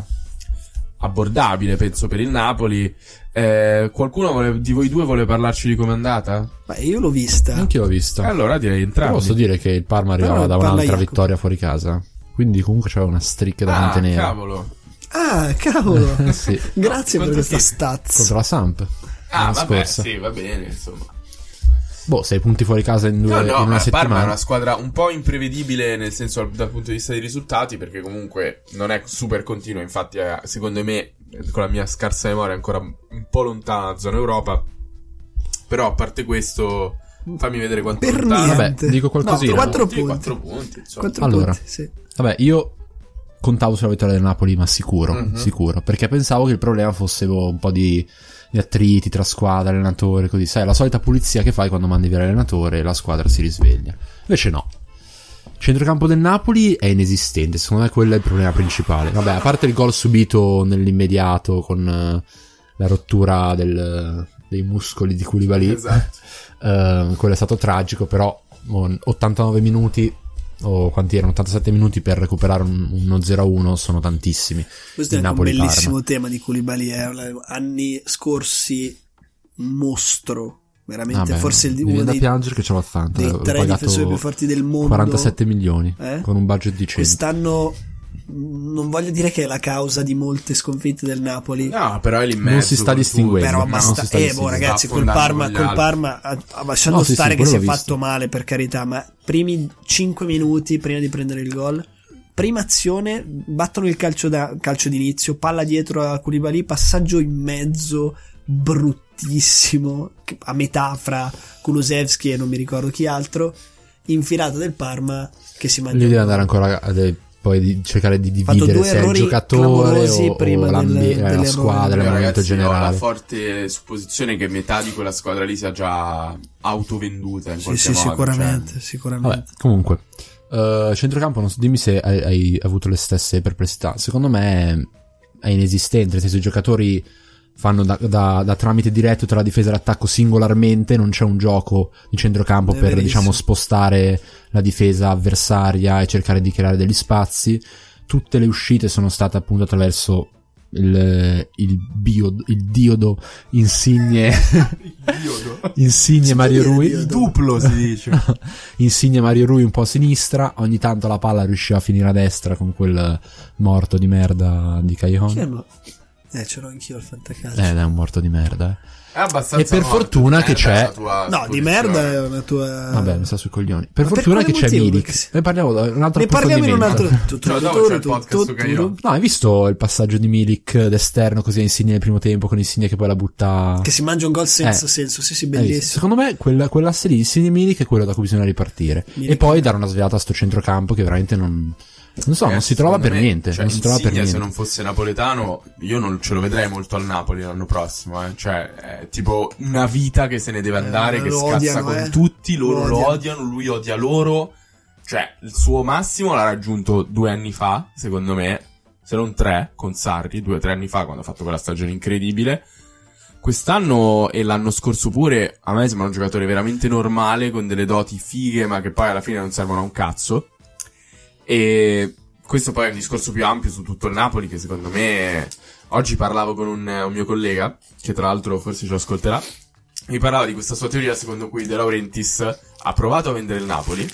abbordabile, penso, per il Napoli. Qualcuno di voi due vuole parlarci di com'è andata? Beh, io l'ho vista. Anch'io l'ho vista. Allora direi entrambi. Però posso dire che il Parma arrivava da un'altra vittoria fuori casa, quindi comunque c'era una streak da mantenere. Cavolo. Sì. Grazie per questa stats. Contro la Samp. Scorsa. Sì, va bene, insomma. 6 punti fuori casa in una settimana. Parma è una squadra un po' imprevedibile, nel senso dal punto di vista dei risultati, perché comunque non è super continua. Infatti secondo me, con la mia scarsa memoria, è ancora un po' lontana la zona Europa. Però a parte questo, fammi vedere quanto per lontana. Vabbè, dico qualcosina. 4 punti. Allora, sì. Vabbè, io contavo sulla vittoria del Napoli, ma sicuro, perché pensavo che il problema fosse un po' di attriti tra squadra, allenatore, così, sai, la solita pulizia che fai quando mandi via l'allenatore e la squadra si risveglia. Invece no, il centrocampo del Napoli è inesistente, secondo me quello è il problema principale. Vabbè, a parte il gol subito nell'immediato con la rottura dei muscoli di Coulibaly, esatto. Quello è stato tragico, però 89 minuti o quanti erano, 87 minuti per recuperare uno 0-1 sono tantissimi. Questo è un bellissimo tema di Coulibaly, anni scorsi mostro veramente. Forse uno da piangere che ce l'ha fatta, dei tre difensori più forti del mondo, 47 milioni con un budget di 100. Quest'anno non voglio dire che è la causa di molte sconfitte del Napoli, no, però è l'immenso, non si sta distinguendo. Però basta, ragazzi, col Parma lasciando stare che si è fatto male, per carità, ma primi 5 minuti prima di prendere il gol, prima azione, battono il calcio d'inizio, palla dietro a Coulibaly, passaggio in mezzo bruttissimo a metà fra Kulusevski e non mi ricordo chi altro, infilata del Parma che si mangia. Lui deve andare ancora poi di cercare di dividere se è il giocatore o la squadra, l'ambiente generale. Ho la forte supposizione che metà di quella squadra lì sia già autovenduta in qualche modo. Sicuramente. Vabbè, comunque Centrocampo, non so, dimmi se hai avuto le stesse perplessità. Secondo me è inesistente, nel senso, i giocatori fanno da tramite diretto tra la difesa e l'attacco singolarmente, non c'è un gioco di centrocampo per, diciamo, spostare la difesa avversaria e cercare di creare degli spazi. Tutte le uscite sono state appunto attraverso il diodo Insigne. Insigne Mario Rui, il duplo si dice. Insigne Mario Rui un po' a sinistra, ogni tanto la palla riusciva a finire a destra con quel morto di merda di Cajon. Ce l'ho anch'io al fantacalcio. È un morto di merda, È abbastanza. E per morto, fortuna che c'è. No, di merda è una tua. Vabbè, mi sta sui coglioni. Per fortuna che c'è Milik. Ne parliamo in un altro. No, hai visto il passaggio di Milik d'esterno così a Insigne nel primo tempo, con Insigne che poi la butta. Che si mangia un gol senza senso. Sì, bellissimo. Secondo me quell'asse di Insigne Milik è quello da cui bisogna ripartire. E poi dare una svegliata a sto centrocampo che veramente non si trova per niente. Cioè, non si trova per niente. Se non fosse napoletano, io non ce lo vedrei molto al Napoli l'anno prossimo. Cioè, è tipo una vita che se ne deve andare, che scassa con tutti. Loro lo odiano, lui odia loro. Cioè, il suo massimo l'ha raggiunto 2 anni fa, secondo me, se non 3, con Sarri, 2-3 anni fa, quando ha fatto quella stagione incredibile. Quest'anno e l'anno scorso pure, a me sembra un giocatore veramente normale, con delle doti fighe, ma che poi alla fine non servono a un cazzo. E questo poi è un discorso più ampio su tutto il Napoli, che secondo me oggi parlavo con un mio collega che tra l'altro forse ci ascolterà. Mi parlava di questa sua teoria secondo cui De Laurentiis ha provato a vendere il Napoli.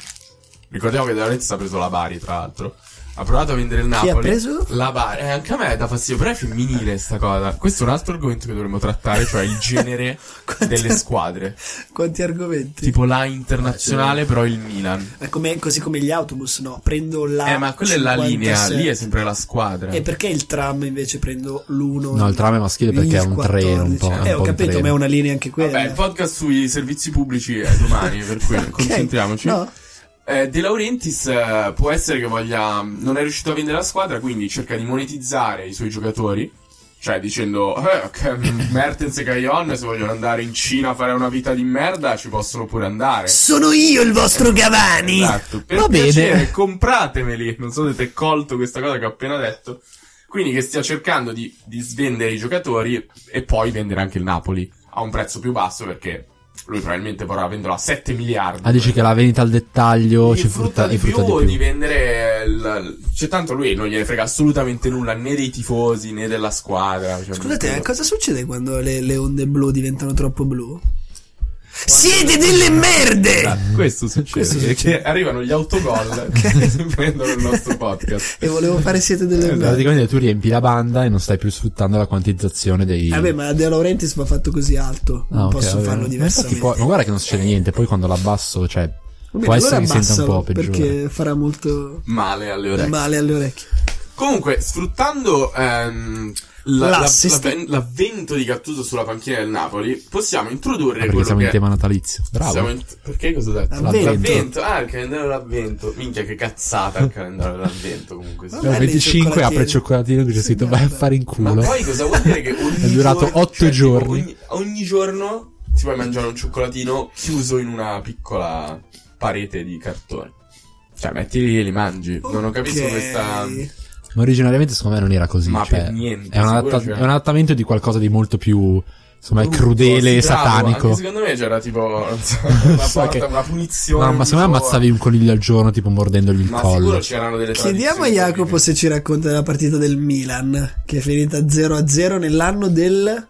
Ricordiamo che De Laurentiis ha preso la Bari, tra l'altro. Ha provato a vendere il Napoli. Chi ha preso? La Bari. Anche a me dà fastidio, però è femminile sta cosa. Questo è un altro argomento che dovremmo trattare, cioè il genere delle squadre. Quanti argomenti? Tipo la internazionale, però il Milan. È così come gli autobus, no? Prendo la. Ma quella 57. È la linea, lì è sempre la squadra. E perché il tram invece prendo l'1? No, il tram è maschile perché è un 14. Treno un po'. Ho capito, ma è una linea anche quella. Vabbè, il podcast sui servizi pubblici è domani, per cui okay. Concentriamoci. No. De Laurentiis può essere che voglia, non è riuscito a vendere la squadra, quindi cerca di monetizzare i suoi giocatori, cioè dicendo Mertens e Cajon, se vogliono andare in Cina a fare una vita di merda ci possono pure andare, sono io il vostro Cavani. Esatto, per piacere, compratemeli. Non so se ti è colto questa cosa che ho appena detto, quindi che stia cercando di svendere i giocatori e poi vendere anche il Napoli a un prezzo più basso, perché lui probabilmente vorrà venderlo a 7 miliardi. Dici che la vendita al dettaglio ci frutta di più, di vendere cioè tanto lui non gliene frega assolutamente nulla, né dei tifosi né della squadra, cioè. Scusate, cosa succede quando le onde blu diventano troppo blu? Siete delle merde! Questo succede. Che arrivano gli autogol e prendono il nostro podcast. E volevo fare siete delle merde. Praticamente tu riempi la banda e non stai più sfruttando la quantizzazione dei. Vabbè, ma De Laurentiis va fatto così alto. Non posso farlo diversamente. Ma guarda che non succede niente. Poi quando l'abbasso, cioè. Può essere che senta un po' peggiore. Perché farà molto male alle orecchie. Comunque, sfruttando l'avvento di Gattuso sulla panchina del Napoli, possiamo introdurre quello siamo che siamo in tema natalizio. Bravo. Perché cosa ho detto? L'avvento. Il calendario dell'avvento. Minchia, che cazzata il calendario dell'avvento comunque. Cioè, 25 apre il cioccolatino che c'è scritto vai a fare in culo. Ma poi cosa vuol dire che ogni è durato 8 giorni. Ogni giorno ti puoi mangiare un cioccolatino chiuso in una piccola parete di cartone. Cioè, mettili e li mangi. Okay. Non ho capito questa. Ma originariamente secondo me non era così. Ma cioè, per niente. È un adattamento di qualcosa di molto più, insomma, crudele e satanico. Anche secondo me c'era tipo una punizione. No, ma secondo me ammazzavi un coniglio al giorno, tipo mordendogli il collo. Ma sicuro c'erano delle tradizioni. Chiediamo a Jacopo se ci racconta della partita del Milan, che è finita 0-0 nell'anno del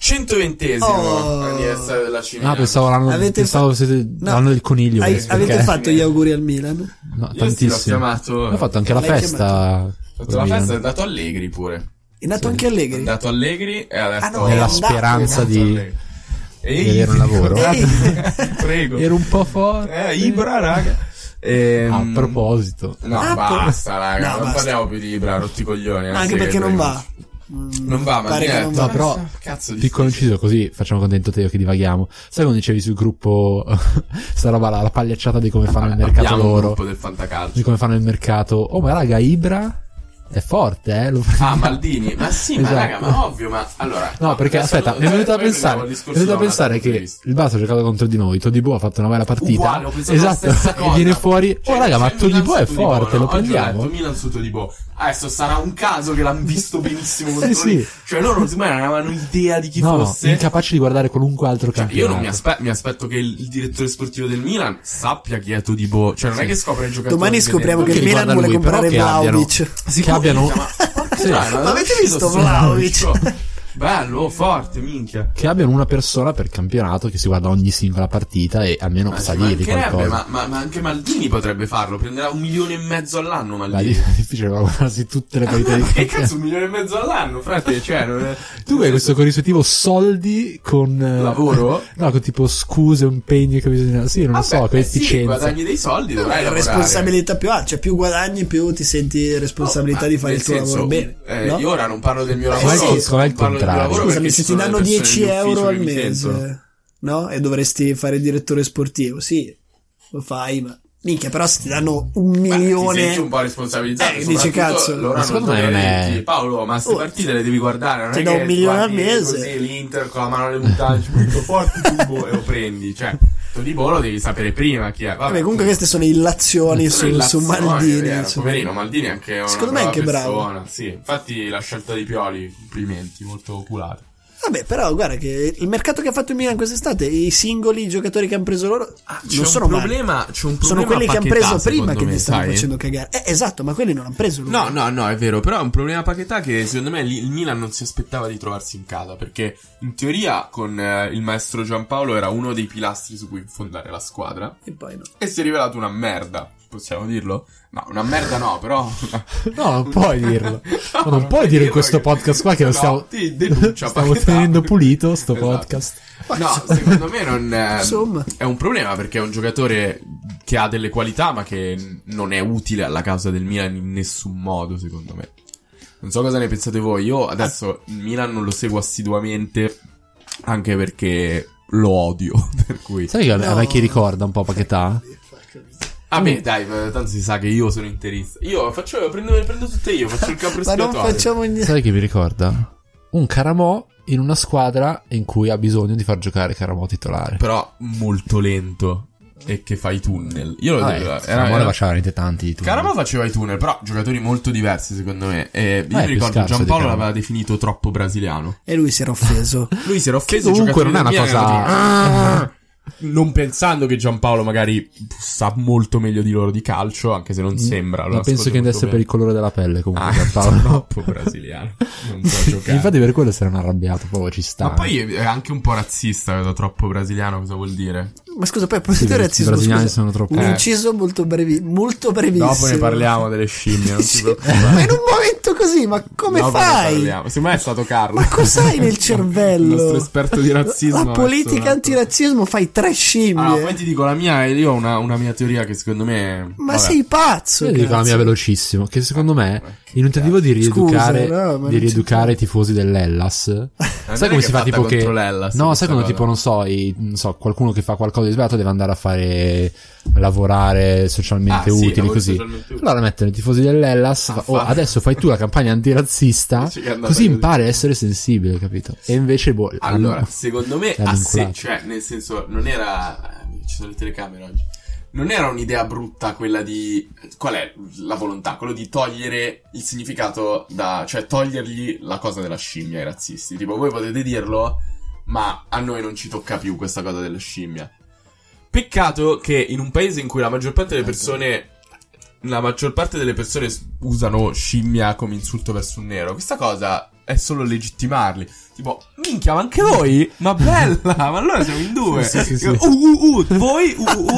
120esimo anniversario della Cina. Ah, pensavo l'anno del coniglio. Avete fatto gli auguri al Milan? No, io tantissimo. Ho fatto anche la festa. La festa è andato Allegri pure. È nato anche Allegri. È andato Allegri e adesso nella speranza di avere un lavoro. Prego. Era un po' forte. Ibra, raga. A proposito. No, basta, raga. Non parliamo più di Ibra, rotti coglioni. Anche perché non va, ma niente. No, però cazzo, piccolo inciso, così facciamo contento Teo che divaghiamo. Sai quando dicevi sul gruppo sta roba la pagliacciata di come fanno il mercato loro, il gruppo del fantacalcio, di come fanno il mercato. Oh, ma raga, Ibra È forte, eh? Ah, Maldini, ma sì, esatto. Ma raga, ma ovvio, ma allora. No, perché aspetta, è venuto a pensare. È venuto a pensare che il Basso ha giocato contro di noi, Todibo ha fatto una bella partita. Uguale, esatto, e viene fuori. Cioè, oh raga, ma Todibo è forte, no? Lo prendiamo. Milan su Todibo. Adesso sarà un caso che l'hanno visto benissimo contro sì. Cioè loro non si mai avevano idea di chi fosse. No, incapaci di guardare qualunque altro campionato. Io non mi aspetto che il direttore sportivo del Milan sappia chi è Todibo. Cioè non è che scopre il giocatore. Domani scopriamo che il Milan vuole comprare Vlahovic. Sì, ma avete visto Vlahovic? Bello, forte, minchia. Che abbiano una persona per campionato che si guarda ogni singola partita e almeno sa dirgli qualcosa. Ma anche Maldini potrebbe farlo. Prenderà 1,5 milioni all'anno Maldini. È difficile guardarsi tutte le partite di campionato. Che cazzo, 1,5 milioni all'anno, frate? Cioè, non è... Tu hai questo corrispettivo soldi con... Lavoro? No, con tipo scuse, impegni che bisogna... Sì, non lo so, con efficienza. Sì, guadagni dei soldi, dovrai lavorare. Responsabilità più alta. Cioè, più guadagni, più ti senti responsabilità di fare il tuo lavoro bene. No? Io ora non parlo del mio lavoro. Scusami, se ti danno 10 euro al mese, no? E dovresti fare il direttore sportivo, sì, lo fai, ma minchia, però se ti danno 1 milione ti senti un po' responsabilizzato, dici cazzo, allora non è... Paolo, ma queste partite le devi guardare, non ti è che 1 milione al mese così, l'Inter con la mano alle montagne molto forte tubo e lo prendi, cioè Todibo lo devi sapere prima chi è. Vabbè, comunque queste sono illazioni su Maldini, cioè. Poverino Maldini è anche una secondo me anche persona, bravo. Sì, infatti la scelta di Pioli, complimenti, molto oculata. Vabbè, però guarda che il mercato che ha fatto il Milan quest'estate, i singoli giocatori che hanno preso loro non sono male. C'è un problema, sono quelli Paquetá, che hanno preso prima che ti stanno facendo cagare. Esatto, ma quelli non hanno preso loro. No, è vero, però è un problema Paquetá che secondo me il Milan non si aspettava di trovarsi in casa, perché in teoria con il maestro Giampaolo era uno dei pilastri su cui fondare la squadra e poi no. E si è rivelato una merda. Possiamo dirlo? No, una merda no, però... No, non puoi dirlo. No, non puoi dire in questo podcast qua che lo stavo tenendo pulito, sto podcast. No, secondo me non è un problema, perché è un giocatore che ha delle qualità, ma che non è utile alla causa del Milan in nessun modo, secondo me. Non so cosa ne pensate voi. Io adesso il Milan non lo seguo assiduamente, anche perché lo odio, per cui... Sai che a me chi ricorda un po' Paquetá? A me, dai, tanto si sa che io sono interista. Io prendo tutte io, faccio il capo espiatorio. Ma non facciamo niente. Sai che mi ricorda? Un Caramò in una squadra in cui ha bisogno di far giocare Caramò titolare. Però molto lento e che fa i tunnel. Io lo dico. Caramò faceva veramente tanti i tunnel. Caramò faceva i tunnel, però giocatori molto diversi secondo me. E io mi ricordo Giampaolo l'aveva definito troppo brasiliano. E lui si era offeso. Che comunque non è una cosa... Non pensando che Giampaolo magari sa molto meglio di loro di calcio, anche se non sembra. Ma penso che andasse per il colore della pelle comunque. Giampaolo troppo brasiliano, non so giocare. Infatti per quello si erano arrabbiato, proprio ci sta. Ma poi è anche un po' razzista, vedo troppo brasiliano, cosa vuol dire? Ma scusa, poi il razzismo, i brasiliani sono troppo... Un inciso molto brevissimo. Dopo ne parliamo delle scimmie, non si preoccupare. Ma in un momento così, ma come fai? Secondo me è stato Carlo. Ma cos'hai nel cervello? Il nostro esperto di razzismo. La politica antirazzismo, fai 3 scimmie. Ah, poi ti dico la mia. Io ho una mia teoria che secondo me... Ma sei pazzo. Io dico la mia velocissimo, che secondo me in un tentativo di rieducare i tifosi dell'Hellas. Sai come si fa, tipo che... No, sai quando tipo, non so, qualcuno che fa qualcosa di sbagliato deve andare a fare lavorare socialmente utili, così socialmente allora mettono i tifosi dell'Hellas adesso fai tu la campagna antirazzista così impari a essere sensibile, capito? E invece secondo me cioè nel senso non era... ci sono le telecamere oggi. Non era un'idea brutta quella di... Qual è la volontà? Quello di togliere il significato da... Cioè togliergli la cosa della scimmia ai razzisti. Tipo, voi potete dirlo, ma a noi non ci tocca più questa cosa della scimmia. Peccato che in un paese in cui la maggior parte delle persone... La maggior parte delle persone usano scimmia come insulto verso un nero. Questa cosa... è solo legittimarli. Tipo, minchia, ma anche voi? Ma bella! Ma allora siamo in 2. Sì. Voi,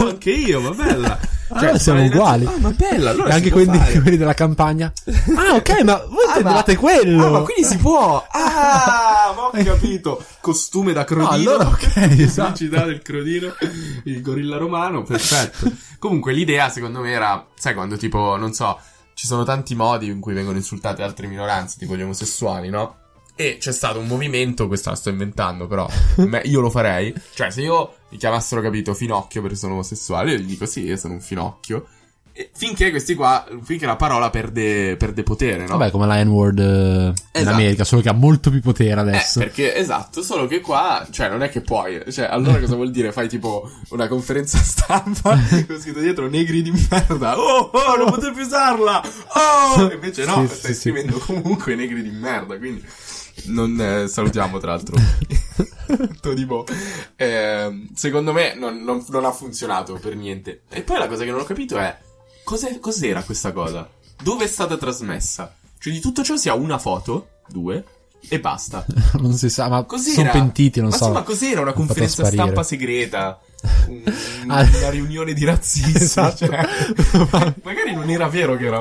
anche io, ma bella. Cioè, allora siamo uguali. Ma bella, allora. E anche quelli della campagna. Ah, ok, ma voi intendevate quello. Ah, ma quindi si può. Ah, ma ho capito. Costume da crodino. No, allora, ok, esatto. Città del crodino, il gorilla romano, perfetto. Comunque l'idea, secondo me, era, sai, quando tipo, non so, ci sono tanti modi in cui vengono insultate altre minoranze, tipo gli omosessuali, no? E c'è stato un movimento, questa la sto inventando però, io lo farei. Cioè, se io mi chiamassero, capito, Finocchio perché sono omosessuale, io gli dico sì, io sono un finocchio. finché questi qua, finché la parola perde potere, no? Vabbè, come la N-word in America, solo che ha molto più potere adesso. Perché, esatto, solo che qua, cioè, non è che puoi, cioè, allora cosa vuol dire? Fai tipo una conferenza stampa con scritto dietro negri di merda, oh, non potete più usarla, oh! Invece no, sì, stai scrivendo comunque negri di merda, quindi... Non salutiamo tra l'altro Todibo. Secondo me non ha funzionato per niente. E poi la cosa che non ho capito è cos'era questa cosa? Dove è stata trasmessa? Cioè di tutto ciò si ha una foto, due e basta. Non si sa, ma sono pentiti, non so. Ma cos'era una conferenza stampa segreta? Una riunione di razzisti, esatto. Cioè, magari non era vero che era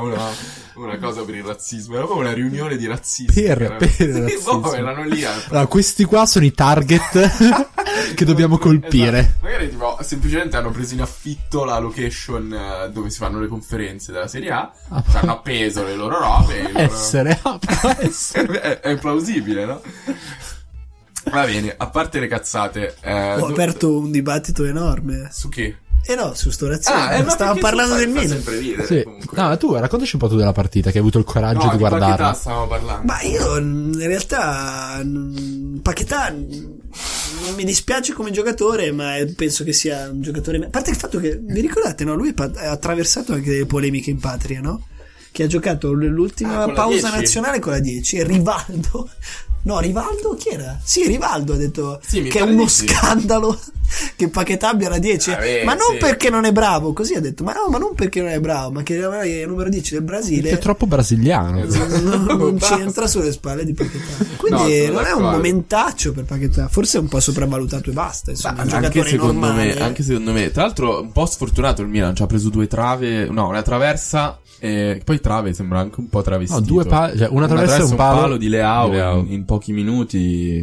una cosa per il razzismo, era proprio una riunione di razzisti per il razzismo. No, erano lì. Allora, questi qua sono i target che dobbiamo colpire. Esatto. Magari tipo semplicemente hanno preso in affitto la location dove si fanno le conferenze della Serie A, ci hanno appeso le loro robe. È plausibile, no? Va bene, a parte le cazzate, ho aperto un dibattito enorme. Su che? Eh no, su sto razzismo. Stavo parlando del Milan. Sì. No, tu raccontaci un po' tu della partita, che hai avuto il coraggio di guardarla. Paquetà stavamo parlando. Ma io in realtà Paquetà non mi dispiace come giocatore, ma penso che sia un giocatore, a parte il fatto che, vi ricordate, no, lui ha attraversato anche delle polemiche in patria, no? Che ha giocato l'ultima pausa nazionale con la 10 e Rivaldo. No, Rivaldo chi era? Sì, Rivaldo ha detto che è uno scandalo che Paquetá abbia la 10, ma non perché non è bravo, così ha detto, ma no, ma non perché non è bravo, ma che è numero 10 del Brasile, che è troppo brasiliano, non c'entra sulle spalle di Paquetá, quindi no, non è un momentaccio per Paquetá, forse è un po' sopravvalutato e basta, insomma, un giocatore normale. Anche secondo me, tra l'altro un po' sfortunato il Milan, ci ha preso due trave, no, una traversa e poi trave sembra anche un po' travestito, no, cioè, una traversa e un palo di Leao. In pochi minuti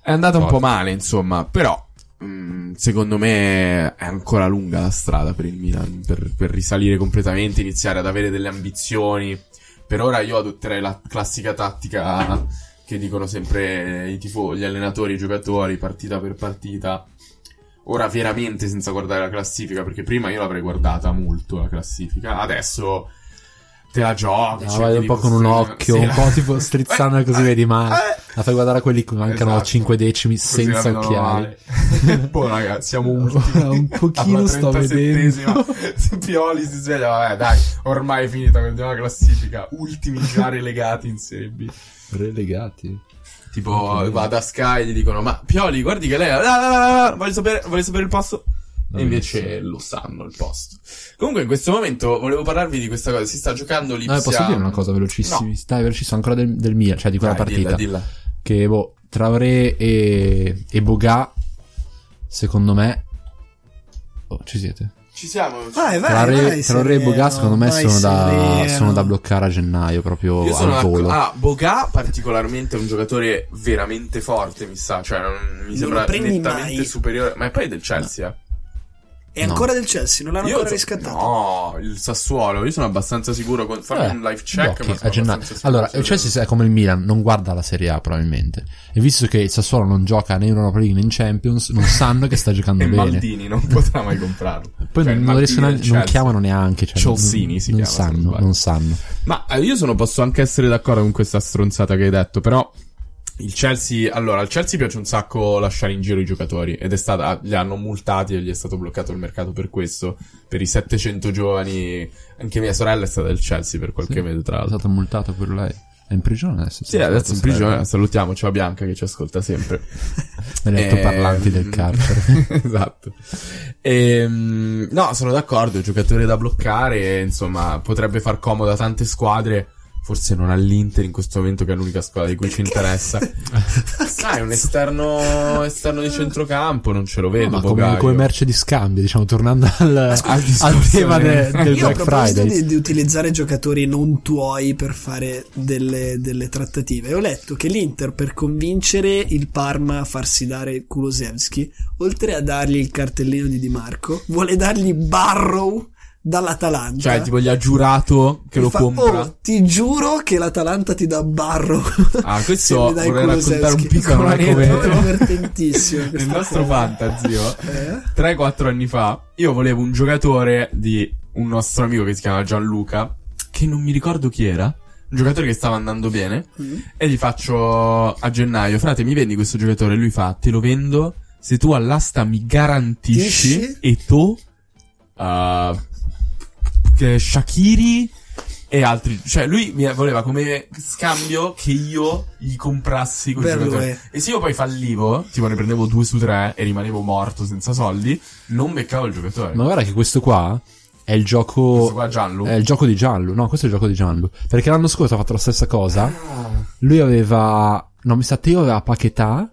è andata un po' male, insomma, però secondo me è ancora lunga la strada per il Milan per risalire completamente, iniziare ad avere delle ambizioni. Per ora io adotterei la classica tattica che dicono sempre i tifosi, gli allenatori, i giocatori, partita per partita. Ora veramente senza guardare la classifica, perché prima io l'avrei guardata molto la classifica, adesso te la giochi, vai un po' con un occhio, un po' tipo strizzando così, vedi male, la fai guardare a quelli che mancano, esatto, 5 decimi così senza occhiali. Poi ragazzi, siamo ultimi, un pochino sto vedendo. Se Pioli si sveglia, vabbè dai, ormai è finita la classifica, ultimi già relegati in Serie B. Relegati? Tipo va da Sky e gli dicono, ma Pioli guardi che lei, voglio sapere il passo. E invece lo sanno il posto. Comunque in questo momento volevo parlarvi di questa cosa. Si sta giocando l'Ipsia. Posso dire una cosa velocissima? No. Dai, velocissima ancora del Milan, cioè di quella partita. Dilla. Che Traoré e Boga, secondo me. Oh, ci siete? Ci siamo. Vai, Traoré e Boga secondo me sono da bloccare a gennaio, proprio io al volo. Boga particolarmente è un giocatore veramente forte, mi sa, cioè mi sembra nettamente superiore, ma è poi del Chelsea, no. È ancora del Chelsea, non l'hanno ancora riscattato. No, il Sassuolo, io sono abbastanza sicuro con fare un live check, ma a gennaio. Allora, il Chelsea è come il Milan, non guarda la Serie A probabilmente. E visto che il Sassuolo non gioca né in Europa League né in Champions, non sanno che sta giocando bene. E Maldini non potrà mai comprarlo. Poi cioè, non chiamano neanche, cioè Chelsini si chiama. Non sanno. Ma io posso anche essere d'accordo con questa stronzata che hai detto, però al Chelsea piace un sacco lasciare in giro i giocatori, ed li hanno multati e gli è stato bloccato il mercato per questo, per i 700 giovani. Anche mia sorella è stata del Chelsea per qualche mese, tra l'altro. È stata multata per lei. È in prigione adesso. Sì, adesso in prigione. Salutiamo, ciao Bianca che ci ascolta sempre. Eletto parlanti del carcere. Esatto. No, sono d'accordo, giocatore da bloccare, insomma, potrebbe far comodo a tante squadre. Forse non all'Inter in questo momento, che è l'unica squadra di cui ci interessa. Sai, un esterno di centrocampo, non ce lo vedo. No, ma come merce di scambio, diciamo, tornando al tema del Black Friday. Io ho proposto di utilizzare giocatori non tuoi per fare delle trattative. Ho letto che l'Inter, per convincere il Parma a farsi dare Kulusevski, oltre a dargli il cartellino di Di Marco, vuole dargli Barrow dall'Atalanta, cioè tipo gli ha giurato che lo compra. Ti giuro che l'Atalanta ti dà Barrow. Questo vorrei raccontare un piccolo aneddoto divertentissimo. Nel nostro fantasy 3-4 anni fa io volevo un giocatore di un nostro amico che si chiama Gianluca, che non mi ricordo chi era, un giocatore che stava andando bene, e gli faccio a gennaio: frate, mi vendi questo giocatore? Lui fa: te lo vendo se tu all'asta mi garantisci e tu Shaqiri e altri, cioè lui mi voleva come scambio che io gli comprassi quel giocatore. E se io poi fallivo, tipo ne prendevo 2 su 3 e rimanevo morto senza soldi, non beccavo il giocatore. Ma guarda che questo qua è il gioco, questo qua Gianlu, è il gioco di Gianlu. No, questo è il gioco di Gianlu, perché l'anno scorso ha fatto la stessa cosa. Lui aveva, no, mi sa Teo aveva Paquetá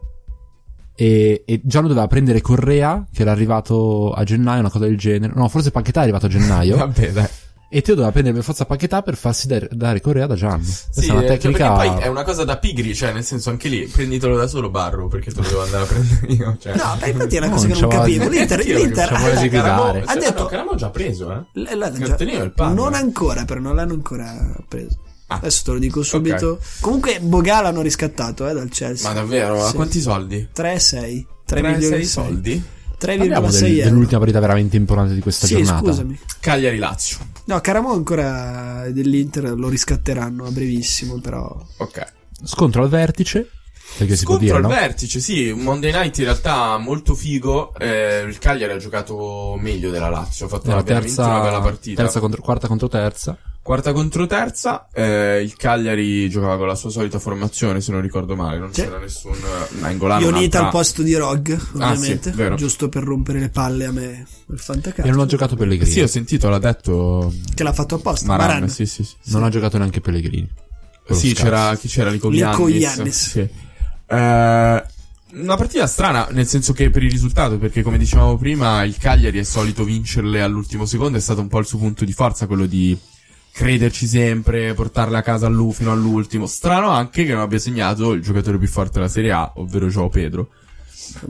e Gianlu doveva prendere Correa, che era arrivato a gennaio, una cosa del genere. No, forse Paquetá è arrivato a gennaio. Vabbè, dai. E Teo doveva prendere per forza Paquetá per farsi dare Correa da Gianlu. Questa è una tecnica, perché poi è una cosa da pigri, cioè nel senso, anche lì prenditelo da solo Barro, perché te lo devo andare a prendere io, cioè. No, dai, infatti è una cosa che non capivo. L'Inter ha detto Caramò già preso, non ancora, però non l'hanno ancora preso. Adesso te lo dico subito. Comunque Boga l'hanno riscattato dal Chelsea. Ma davvero? A quanti soldi? 3,6 3 milioni di soldi. 3,6 dell'ultima partita veramente importante di questa giornata. Scusami. Cagliari-Lazio. No, Caramò ancora dell'Inter, lo riscatteranno a brevissimo, però. Ok. Scontro al vertice. Perché si può dire, no? Scontro al vertice, sì. Monday night in realtà molto figo. Il Cagliari ha giocato meglio della Lazio. Ha fatto una bella partita. Quarta contro terza. Il Cagliari giocava con la sua solita formazione, se non ricordo male. Non c'era nessun angolano. Ionita al posto di Rog, ovviamente. Sì, giusto per rompere le palle a me. Il fantacalcio. E non ha giocato Pellegrini. Sì, ho sentito, l'ha detto. Che l'ha fatto apposta. Maran. Sì. Non ha giocato neanche Pellegrini. Sì, c'era Nico Giannis. Sì. Una partita strana, nel senso che per il risultato, perché come dicevamo prima il Cagliari è solito vincerle all'ultimo secondo, è stato un po' il suo punto di forza, quello di crederci sempre, portarle a casa fino all'ultimo. Strano anche che non abbia segnato il giocatore più forte della Serie A, ovvero João Pedro.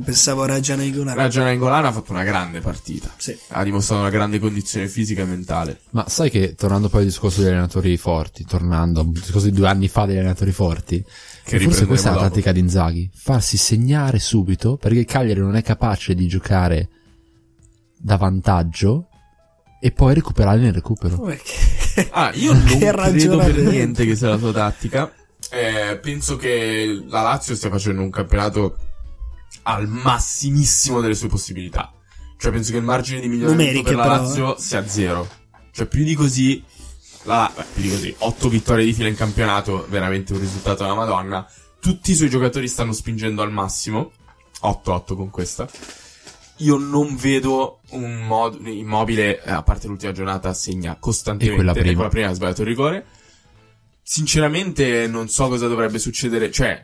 Pensavo Raja Nainggolan ha fatto una grande partita, sì. Ha dimostrato una grande condizione fisica e mentale. Ma sai che, tornando poi al discorso degli allenatori forti, tornando al discorso di 2 anni fa degli allenatori forti, che forse questa è la tattica di Inzaghi, farsi segnare subito, perché il Cagliari non è capace di giocare da vantaggio e poi recuperare nel recupero. Io non credo per niente che sia la sua tattica. Penso che la Lazio stia facendo un campionato al massimissimo delle sue possibilità, cioè penso che il margine di miglioramento numeriche per la Lazio sia zero, cioè più di così 8 vittorie di fila in campionato, veramente un risultato alla Madonna. Tutti i suoi giocatori stanno spingendo al massimo, 8-8 con questa. Io non vedo un modo. Immobile, a parte l'ultima giornata, segna costantemente, e quella prima ha sbagliato il rigore. Sinceramente non so cosa dovrebbe succedere, cioè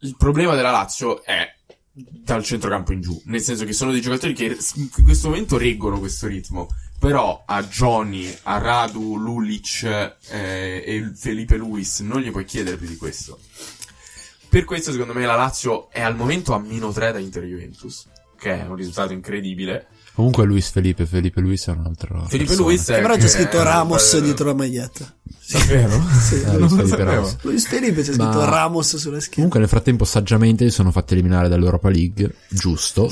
il problema della Lazio è dal centrocampo in giù, nel senso che sono dei giocatori che in questo momento reggono questo ritmo, però a Johnny, a Radu, Lulic e Felipe Luis non gli puoi chiedere più di questo. Per questo secondo me la Lazio è al momento a -3 da Inter Juventus, che è un risultato incredibile. Comunque Felipe Luis è un altro. Felipe Luis è, però c'è scritto Ramos dietro la maglietta. Davvero? Sì, Luis Felipe c'è scritto Ramos sulla schiena. Comunque nel frattempo saggiamente si sono fatti eliminare dall'Europa League, giusto,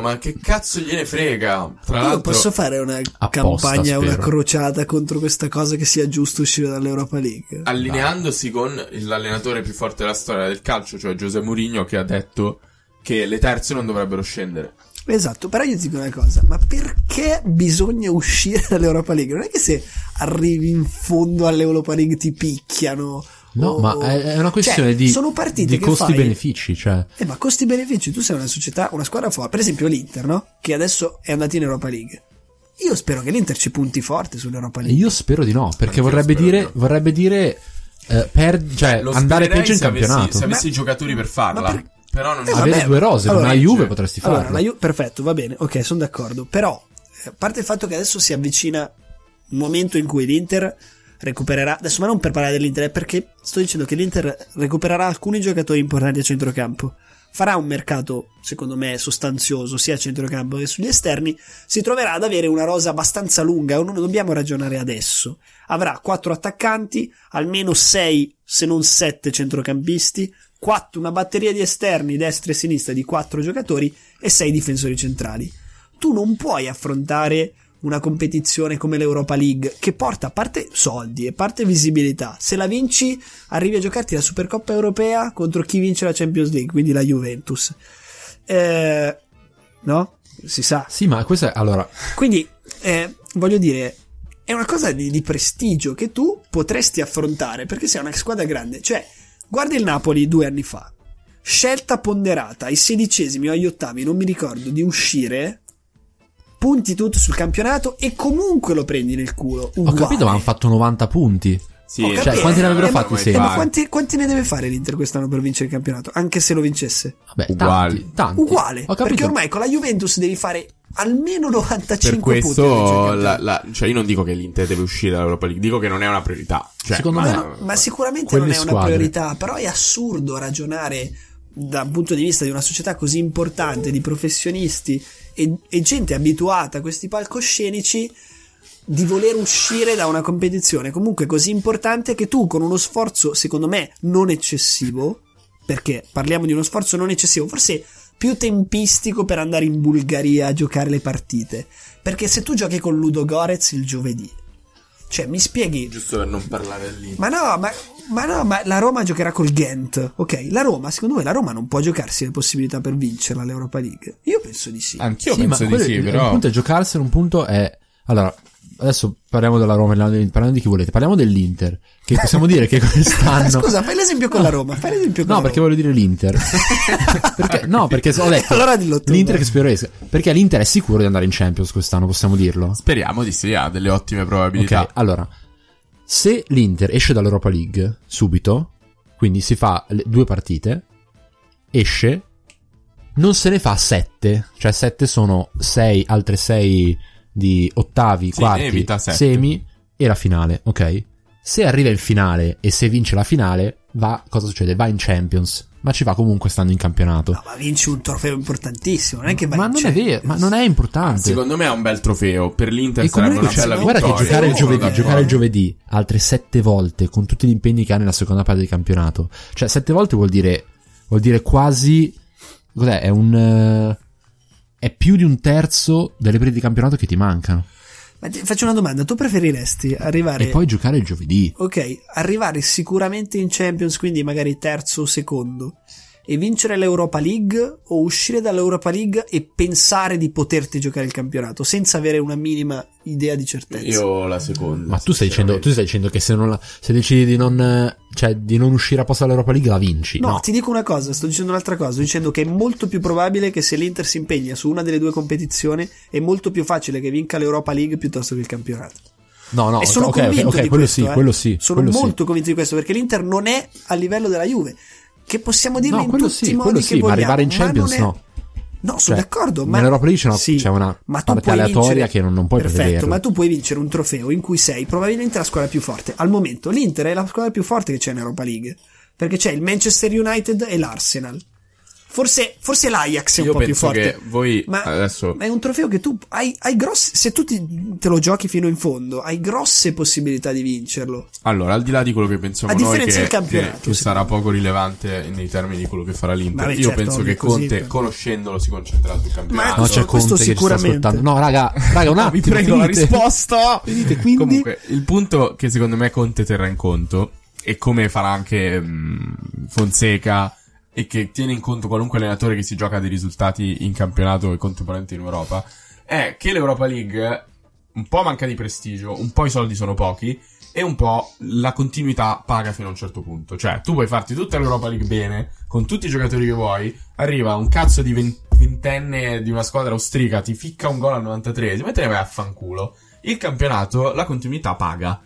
ma che cazzo gliene frega? Io posso fare una campagna, spero, una crociata contro questa cosa che sia giusto uscire dall'Europa League, allineandosi con l'allenatore più forte della storia del calcio, cioè José Mourinho, che ha detto che le terze non dovrebbero scendere. Esatto, però io ti dico una cosa, ma perché bisogna uscire dall'Europa League? Non è che se arrivi in fondo all'Europa League ti picchiano. No, ma è una questione, cioè, di costi-benefici, cioè. Ma costi-benefici, tu sei una società, una squadra forte, per esempio l'Inter, no? Che adesso è andata in Europa League. Io spero che l'Inter ci punti forte sull'Europa League. Io spero di no, perché vorrebbe dire cioè andare peggio in campionato. Se avessi i giocatori per farla. Però non avere 2 rose, allora, una Juve potresti farlo. Allora, perfetto, va bene, ok, sono d'accordo. Però, a parte il fatto che adesso si avvicina un momento in cui l'Inter recupererà, adesso ma non per parlare dell'Inter, è perché sto dicendo che l'Inter recupererà alcuni giocatori importanti a centrocampo, farà un mercato secondo me sostanzioso sia a centrocampo che sugli esterni, si troverà ad avere una rosa abbastanza lunga, non dobbiamo ragionare adesso, avrà 4 attaccanti, almeno 6 se non 7 centrocampisti, una batteria di esterni destra e sinistra di 4 giocatori e 6 difensori centrali. Tu non puoi affrontare una competizione come l'Europa League, che porta a parte soldi e parte visibilità. Se la vinci arrivi a giocarti la Supercoppa Europea contro chi vince la Champions League, quindi la Juventus, no? Si sa. Sì, ma questa è, allora, quindi voglio dire, è una cosa di prestigio che tu potresti affrontare perché sei una squadra grande. Cioè, guarda il Napoli 2 anni fa, scelta ponderata ai 16esimi o agli ottavi, non mi ricordo, di uscire, punti tutto sul campionato e comunque lo prendi nel culo. Uguale. Ho capito, ma hanno fatto 90 punti. Sì, cioè, quanti ne avrebbero fatti? Ma quanti ne deve fare l'Inter quest'anno per vincere il campionato? Anche se lo vincesse, vabbè, tanti. Uguale, perché ormai con la Juventus devi fare almeno 95 per questo punti. Cioè, io non dico che l'Inter deve uscire dall'Europa League, dico che non è una priorità. Cioè, ma sicuramente non è una priorità, però è assurdo ragionare dal punto di vista di una società così importante, di professionisti e gente abituata a questi palcoscenici, di voler uscire da una competizione comunque così importante che tu, con uno sforzo secondo me non eccessivo, perché parliamo di uno sforzo non eccessivo, forse più tempistico, per andare in Bulgaria a giocare le partite, perché se tu giochi con Ludogorets il giovedì, cioè mi spieghi, giusto per non parlare lì, ma la Roma giocherà col Ghent, ok? La Roma, secondo me la Roma non può giocarsi le possibilità per vincerla l'Europa League. Io penso di sì, anch'io penso di sì, però un punto è giocarsela, un punto è, allora, adesso parliamo della Roma, parliamo di chi volete, parliamo dell'Inter, che possiamo dire che quest'anno scusa, fai l'esempio con la Roma, fai l'esempio con, no, la perché Roma. Voglio dire l'Inter perché, no, perché ho detto allora l'Inter che spero esca, perché l'Inter è sicuro di andare in Champions quest'anno, possiamo dirlo, speriamo di sì, ha delle ottime probabilità. Ok, allora, se l'Inter esce dall'Europa League subito, quindi si fa 2 partite, esce, non se ne fa 7, cioè 7 sono 6, altre 6 di ottavi, sì, quarti, semi e la finale, ok? Se arriva in finale e se vince la finale, va, cosa succede? Va in Champions, ma ci va comunque stando in campionato. No, ma vince un trofeo importantissimo, non è che va, ma in non Champions. È vero, ma non è importante. Secondo me è un bel trofeo per l'Inter, sarebbe una bella vittoria. Guarda che giocare il giovedì, altre 7 volte con tutti gli impegni che ha nella seconda parte del campionato, cioè 7 volte vuol dire quasi, cos'è? È un è più di un terzo delle partite di campionato che ti mancano. Ma ti faccio una domanda, tu preferiresti arrivare e poi giocare il giovedì, ok, arrivare sicuramente in Champions, quindi magari terzo o secondo, e vincere l'Europa League, o uscire dall'Europa League e pensare di poterti giocare il campionato senza avere una minima idea di certezza? Io la seconda. Ma tu stai dicendo che se decidi di non uscire apposta dall'Europa League la vinci? No, ti dico una cosa, sto dicendo un'altra cosa, sto dicendo che è molto più probabile che se l'Inter si impegna su una delle due competizioni è molto più facile che vinca l'Europa League piuttosto che il campionato. No, e sono convinto di questo, quello sì. Sono molto convinto di questo, perché l'Inter non è a livello della Juve, che possiamo dirlo in tutti i modi che vogliamo, ma arrivare in Champions no, sono d'accordo, ma nell'Europa League c'è una parte aleatoria che non puoi prevedere. Perfetto, ma tu puoi vincere un trofeo in cui sei probabilmente la squadra più forte al momento. L'Inter è la squadra più forte che c'è in Europa League, perché c'è il Manchester United e l'Arsenal, forse l'Ajax è un po' più forte. Io penso che voi adesso, ma è un trofeo che tu hai grosse, se tu te lo giochi fino in fondo, hai grosse possibilità di vincerlo. Allora, al di là di quello che pensiamo noi, che sarà poco rilevante nei termini di quello che farà l'Inter, beh, io penso che Conte, conoscendolo, si concentrerà sul campionato. Ma no, c'è Conte che ci sta ascoltando. No, raga, un attimo, vi prego, la risposta. Vedete, quindi comunque il punto che secondo me Conte terrà in conto, e come farà anche Fonseca, e che tiene in conto qualunque allenatore che si gioca dei risultati in campionato e contemporaneamente in Europa, è che l'Europa League un po' manca di prestigio, un po' i soldi sono pochi e un po' la continuità paga fino a un certo punto. Cioè, tu puoi farti tutta l'Europa League bene, con tutti i giocatori che vuoi, arriva un cazzo di ventenne di una squadra austriaca, ti ficca un gol al 93esimo e te ne vai a fanculo. Il campionato, la continuità paga,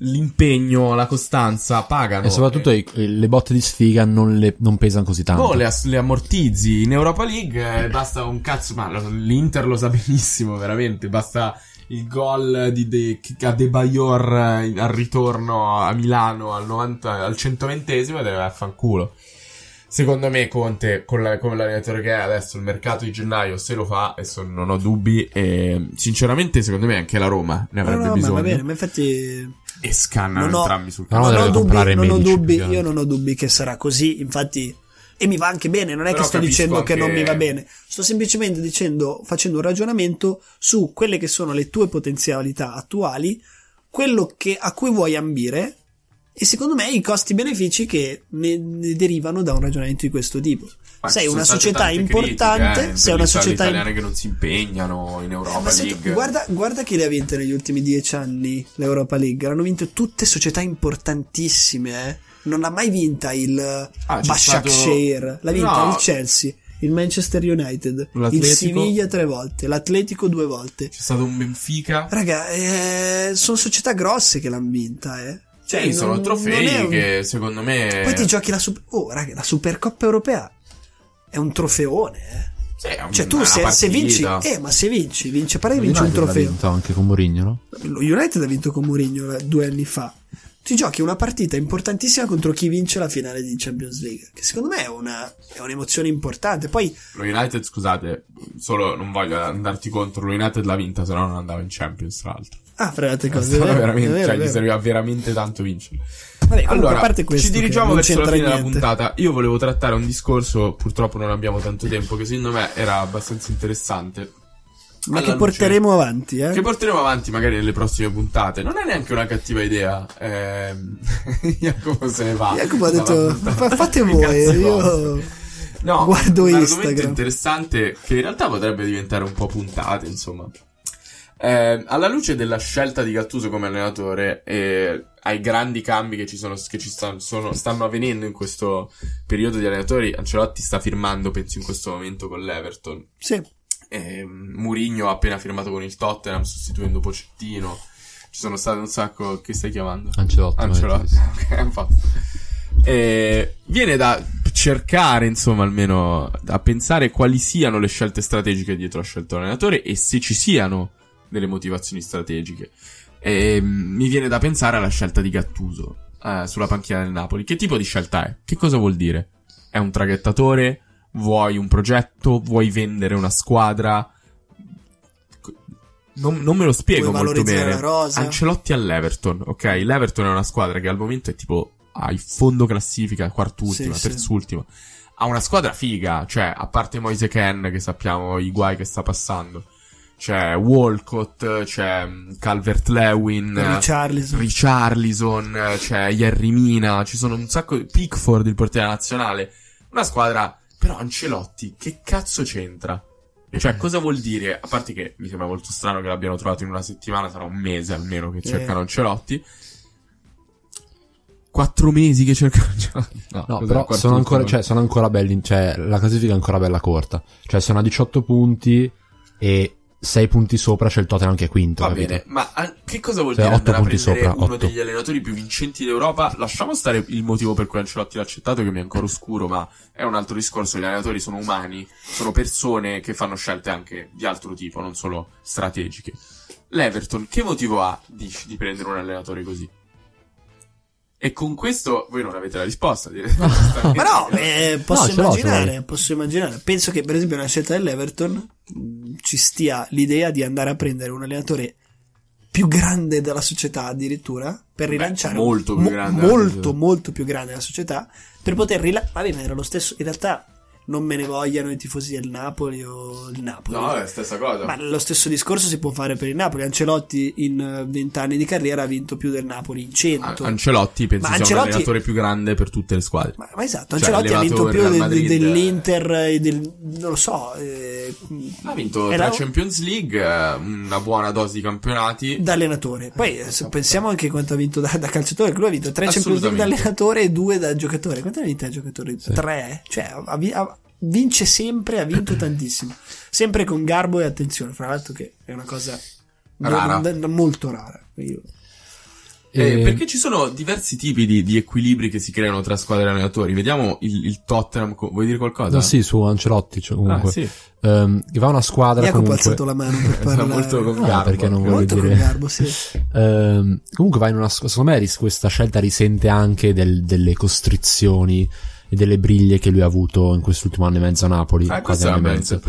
l'impegno, la costanza pagano, e soprattutto le botte di sfiga non pesano così tanto. No, le ammortizzi. In Europa League basta un cazzo, ma l'Inter lo sa benissimo, veramente, basta il gol di Adebayor al ritorno a Milano al 120esimo e deve affanculo. Secondo me Conte, con l'allenatore che è adesso, il mercato di gennaio se lo fa, e non ho dubbi, e sinceramente secondo me anche la Roma ne avrebbe bisogno. Va bene, ma infatti, e scannano entrambi sul campo. Non ho dubbi, io non ho dubbi che sarà così. Infatti e mi va anche bene, non è però che sto dicendo che non mi va bene, sto semplicemente dicendo, facendo un ragionamento su quelle che sono le tue potenzialità attuali, quello che, a cui vuoi ambire, e secondo me i costi-benefici che ne derivano da un ragionamento di questo tipo. Sei una società importante, critiche, sei una società italiane che non si impegnano in Europa League. Guarda chi le ha vinte negli ultimi 10 anni l'Europa League, l'hanno vinte tutte società importantissime, eh. Non l'ha mai vinta il Başakşehir, l'ha vinta il Chelsea, il Manchester United, l'Atletico, il Siviglia 3 volte, l'Atletico 2 volte. C'è stato un Benfica. Raga, sono società grosse che l'hanno vinta, eh. Cioè, sì, sono trofei che secondo me. Poi ti giochi la Supercoppa europea. È un trofeone, eh. Sì, è cioè tu se vinci, ma se vince pare vince un trofeo. L'ha vinto anche con Mourinho, no? Lo United ha vinto con Mourinho 2 anni fa. Ti giochi una partita importantissima contro chi vince la finale di Champions League, che secondo me è un'emozione importante. Poi lo United, scusate, solo non voglio andarti contro, lo United l'ha vinta, se no non andava in Champions tra l'altro. Ah, fra le altre cose, gli serviva veramente tanto vincere. Vabbè, allora, a parte questo, ci dirigiamo verso la fine della puntata. Io volevo trattare un discorso, purtroppo non abbiamo tanto tempo, che secondo me era abbastanza interessante, ma che porteremo avanti, eh? Che porteremo avanti magari nelle prossime puntate. Non è neanche una cattiva idea. Jacopo se ne va. Jacopo ha detto: fate voi, io. No, guardo un argomento interessante che in realtà potrebbe diventare un po' puntate, insomma. Alla luce della scelta di Gattuso come allenatore e ai grandi cambi che stanno avvenendo in questo periodo di allenatori, Ancelotti sta firmando, penso in questo momento, con l'Everton. Sì. Mourinho ha appena firmato con il Tottenham sostituendo Pochettino. Ci sono state un sacco. Che stai chiamando? Ancelotti. Ok, infatti. Viene da cercare, insomma, almeno a pensare quali siano le scelte strategiche dietro la scelta dell'allenatore e se ci siano delle motivazioni strategiche. E mi viene da pensare alla scelta di Gattuso sulla panchina del Napoli. Che tipo di scelta è? Che cosa vuol dire? È un traghettatore? Vuoi un progetto? Vuoi vendere una squadra? Non me lo spiego molto bene. Ancelotti all'Everton, ok? L'Everton è una squadra che al momento è tipo ai fondo classifica, quart'ultima, sì, terz'ultima. Sì. Ha una squadra figa, cioè a parte Moise Kean, che sappiamo i guai che sta passando, c'è Walcott, c'è Calvert-Lewin, Richarlison, c'è Yerry Mina, ci sono un sacco di Pickford, il portiere nazionale. Una squadra, però Ancelotti che cazzo c'entra? Cioè cosa vuol dire? A parte che mi sembra molto strano che l'abbiano trovato in una settimana, sarà un mese almeno che cercano Ancelotti. 4 mesi che cercano Ancelotti. No, però sono ancora belli, cioè la classifica è ancora bella corta. Cioè sono a 18 punti e 6 punti sopra c'è il Tottenham che è quinto. Va capito? Bene, ma che cosa vuol dire 8 punti sopra? Uno 8. Degli allenatori più vincenti d'Europa. Lasciamo stare il motivo per cui Ancelotti l'ha accettato, che mi è ancora oscuro, ma è un altro discorso. Gli allenatori sono umani, sono persone che fanno scelte anche di altro tipo, non solo strategiche. L'Everton, che motivo ha di prendere un allenatore così? E con questo voi non avete la risposta. Ma no, posso immaginare. Penso che per esempio nella scelta dell'Everton ci stia l'idea di andare a prendere un allenatore più grande della società addirittura per rilanciare molto più grande della società per poter rilanciare. Ma era lo stesso, in realtà non me ne vogliano i tifosi del Napoli o il Napoli. No, è la stessa cosa. Ma lo stesso discorso si può fare per il Napoli. Ancelotti in 20 anni di carriera ha vinto più del Napoli in 100. Ancelotti penso sia un allenatore più grande per tutte le squadre. Ma esatto, cioè, Ancelotti ha vinto più dell'Inter e del... non lo so. Ha vinto la Champions League, una buona dose di campionati. Da allenatore. Poi pensiamo anche quanto ha vinto da calciatore. Lui ha vinto 3 Champions League da allenatore e 2 da giocatore. Quanto ha vinto da giocatore? 3? Sì. Cioè vince sempre, ha vinto tantissimo, sempre con garbo e attenzione, fra l'altro, che è una cosa rara. Molto rara. Perché ci sono diversi tipi di equilibri che si creano tra squadre e allenatori. Vediamo il Tottenham. Vuoi dire qualcosa? No, sì, su Ancelotti comunque. Sì. Che va una squadra Jacopo comunque ha alzato la mano per parlare molto con garbo, perché non molto dire... con garbo, sì. Comunque va in una, secondo me questa scelta risente anche delle costrizioni e delle briglie che lui ha avuto in quest'ultimo anno e mezzo a Napoli, quasi anno e mezzo,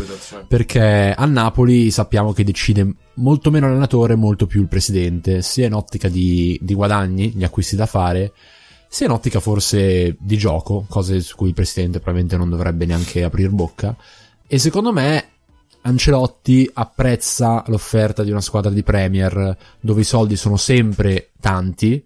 perché a Napoli sappiamo che decide molto meno l'allenatore, molto più il presidente, sia in ottica di guadagni, gli acquisti da fare, sia in ottica forse di gioco, cose su cui il presidente probabilmente non dovrebbe neanche aprir bocca, e secondo me Ancelotti apprezza l'offerta di una squadra di Premier dove i soldi sono sempre tanti,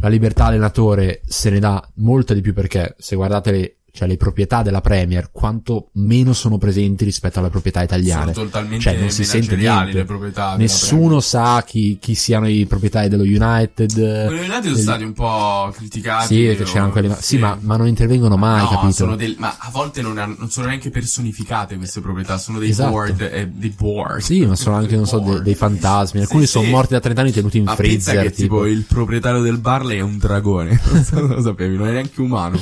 la libertà allenatore se ne dà molta di più, perché se guardate le proprietà della Premier quanto meno sono presenti rispetto alle proprietà italiane, sono totalmente, cioè non si sente niente, le proprietà, nessuno sa chi siano i proprietari dello United. Quello United sono stati un po' criticati, sì, perché c'erano quelli, sì, ma non intervengono mai, no, capito? Sono ma a volte non sono neanche personificate queste proprietà, sono dei board, dei board, sì, ma sono anche non so dei fantasmi, alcuni sì, sono morti da 30 anni tenuti in freezer, pensa che tipo il proprietario del Barley è un dragone, non lo sapevi, non è neanche umano,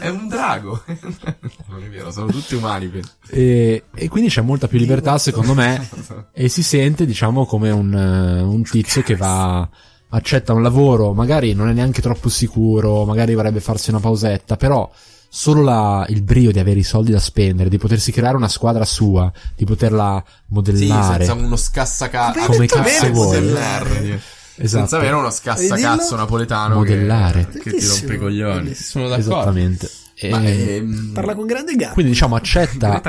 è un drago. Non è vero, sono tutti umani. E quindi c'è molta più libertà, secondo me, e si sente, diciamo, come un tizio che accetta un lavoro, magari non è neanche troppo sicuro, magari vorrebbe farsi una pausetta, però solo il brio di avere i soldi da spendere, di potersi creare una squadra sua, di poterla modellare, sì, senza uno scassacato come cazzo vuoi. Esatto. Senza avere uno scassacasso napoletano modellare che ti rompe i coglioni. Sono d'accordo. Esattamente. Ma parla con grande garbo. Quindi diciamo accetta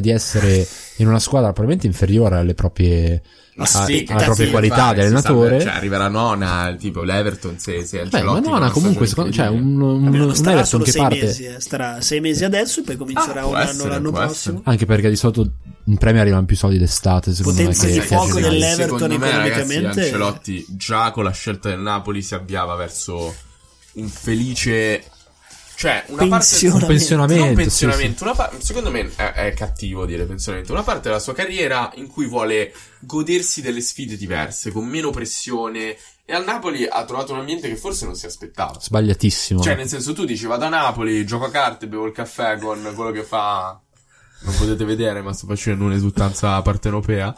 di essere in una squadra probabilmente inferiore alle proprie, sì, alle proprie qualità di allenatore. Cioè arriverà nona, tipo l'Everton se Ancelotti. Ma nona comunque secondo me, cioè un Everton che parte starà 6 mesi adesso e poi comincerà un anno l'anno prossimo. Anche perché di solito in Premier arrivano più soldi d'estate, secondo me, di fuoco dell'Everton economicamente. Ancelotti già con la scelta del Napoli si avviava verso un felice, cioè una parte un pensionamento, sì. Secondo me è cattivo dire pensionamento, una parte della sua carriera in cui vuole godersi delle sfide diverse con meno pressione, e al Napoli ha trovato un ambiente che forse non si aspettava. Sbagliatissimo, cioè nel senso, tu dici vado a Napoli, gioco a carte, bevo il caffè con quello che fa, non potete vedere ma sto facendo un'esultanza partenopea,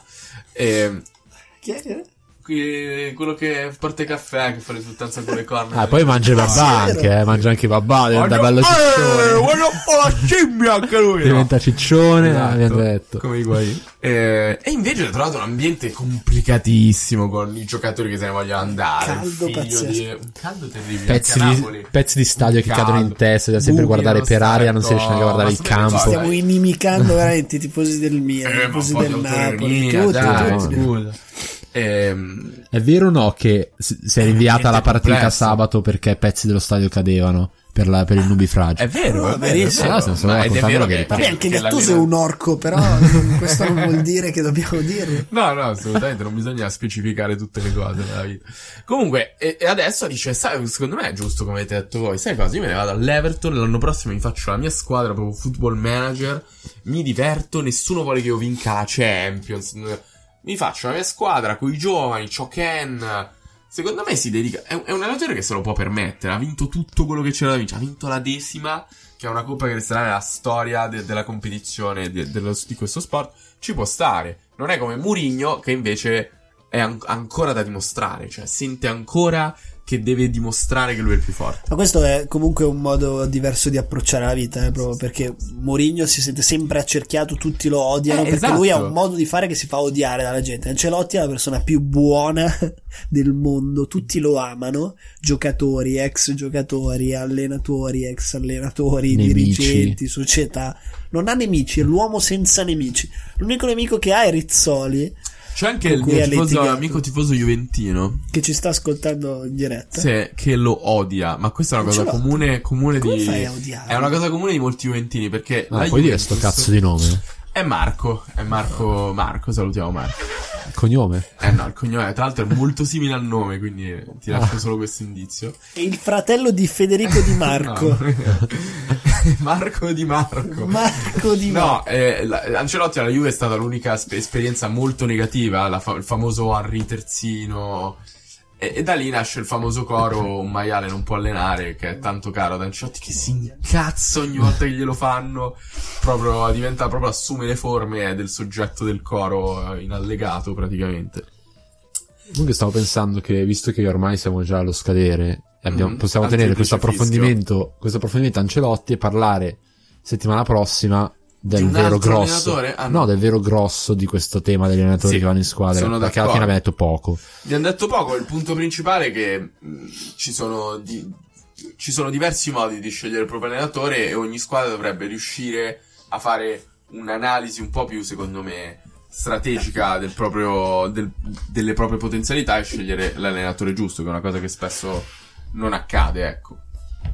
quello che porta caffè, che fa risultanza con le corna. Poi mangia i babà anche, mangia anche i babà, diventa bello ciccione. Voglio un po' la scimmia anche lui. Diventa ciccione, esatto, mi hanno detto. Come guai. E invece ho trovato un ambiente complicatissimo con i giocatori che se ne vogliono andare. Un caldo terribile. Pezzi di stadio che cadono in testa, da sempre guardare per aria, non si riesce neanche a guardare il campo. Stiamo inimicando veramente i tifosi del Milan, i tifosi del Napoli, tutti. È vero o no che si è rinviata la partita sabato perché pezzi dello stadio cadevano per il nubifragio? È vero, è verissimo. È vero che anche Gattuso è un orco, però questo non vuol dire che dobbiamo dirlo. No, assolutamente non bisogna specificare tutte le cose nella vita. Comunque, e adesso dice, sai, secondo me è giusto come avete detto voi, sai cosa, io me ne vado all'Everton, l'anno prossimo mi faccio la mia squadra, proprio Football Manager, mi diverto, nessuno vuole che io vinca la Champions, mi faccio la mia squadra con i giovani, Choken. Secondo me si dedica, è un allenatore che se lo può permettere, ha vinto tutto quello che c'era da vincere, ha vinto la 10ª, che è una coppa che resterà nella storia della competizione di questo sport, ci può stare. Non è come Mourinho, che invece è ancora da dimostrare, cioè sente ancora che deve dimostrare che lui è il più forte. Ma questo è comunque un modo diverso di approcciare la vita, proprio perché Mourinho si sente sempre accerchiato, tutti lo odiano, perché esatto, lui ha un modo di fare che si fa odiare dalla gente. Ancelotti è la persona più buona del mondo, tutti lo amano, giocatori, ex giocatori, allenatori, ex allenatori, nemici, dirigenti, società, non ha nemici, è l'uomo senza nemici. L'unico nemico che ha è Rizzoli. C'è anche il mio amico tifoso juventino che ci sta ascoltando in diretta, sì, che lo odia, ma questa è una cosa comune di... fai a odiare? È una cosa comune di molti juventini, perché no, puoi dire sto cazzo di nome? È Marco, salutiamo Marco. Il cognome? No, il cognome tra l'altro è molto simile al nome, quindi ti lascio solo questo indizio. È il fratello di Federico Di Marco. Marco Di Marco. Ancelotti alla Juve è stata l'unica esperienza molto negativa, il famoso Henry Terzino, e da lì nasce il famoso coro un maiale non può allenare, che è tanto caro ad Ancelotti, che si incazza ogni volta che glielo fanno, proprio diventa, proprio assume le forme del soggetto del coro in allegato praticamente. Comunque stavo pensando che, visto che ormai siamo già allo scadere, possiamo tenere questo approfondimento Ancelotti e parlare settimana prossima del vero grosso, del vero grosso di questo tema degli allenatori, sì, che vanno in squadra, perché d'accordo, alla fine abbiamo detto poco. Il punto principale è che ci sono ci sono diversi modi di scegliere il proprio allenatore e ogni squadra dovrebbe riuscire a fare un'analisi un po' più, secondo me, strategica del proprio, delle proprie potenzialità e scegliere l'allenatore giusto, che è una cosa che spesso non accade, ecco.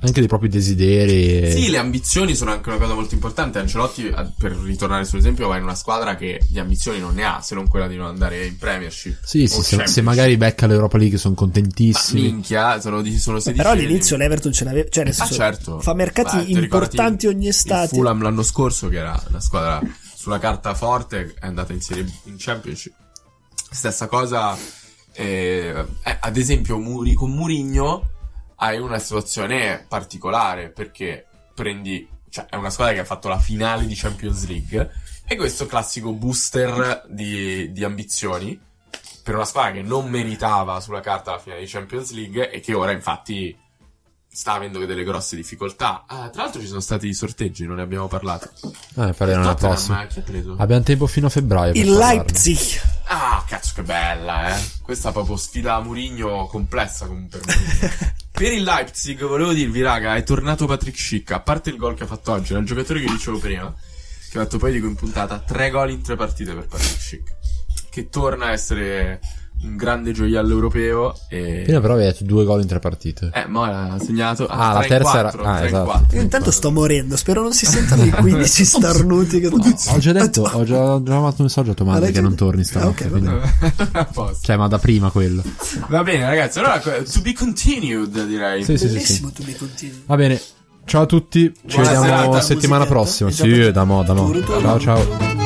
Anche dei propri desideri e... Sì, le ambizioni sono anche una cosa molto importante. Ancelotti, per ritornare sull'esempio, va in una squadra che di ambizioni non ne ha, se non quella di non andare in Premiership. Sì, sì, se magari becca l'Europa League sono contentissimi. Ma minchia, sono 16. Però all'inizio l'Everton ce l'aveva, cioè nel senso, certo, fa mercati importanti ogni estate. Il Fulham l'anno scorso, che era una squadra sulla carta forte, è andata in Serie B, in Championship. Stessa cosa, ad esempio con Mourinho hai una situazione particolare, perché prendi, cioè è una squadra che ha fatto la finale di Champions League, e questo classico booster di ambizioni per una squadra che non meritava sulla carta la finale di Champions League e che ora infatti sta avendo delle grosse difficoltà. Ah, tra l'altro ci sono stati i sorteggi, non ne abbiamo parlato. Parliamo la prossima. Abbiamo tempo fino a febbraio. Il Leipzig. Ah, cazzo, che bella, eh. Questa è proprio sfida a Mourinho complessa comunque. Per il Leipzig volevo dirvi, raga, è tornato Patrick Schick. A parte il gol che ha fatto oggi, era il giocatore che dicevo prima, che ha fatto poi, dico, in puntata 3 gol in 3 partite per Patrick Schick, che torna a essere un grande gioiello europeo. E... prima però avevi detto 2 gol in 3 partite. Ma ha segnato. La terza era. Esatto. Io intanto sto morendo, spero non si sentano i 15 starnuti. Che... no, ho già detto, ho già mandato un messaggio a Tommaso che non torni stavolta. Okay, cioè, ma da prima quello. Va bene, ragazzi. Allora, to be continued, direi. Sì, bellissimo, sì. To be continued. Va bene, ciao a tutti. Ci vediamo settimana prossima. Sì, da mo. Ciao.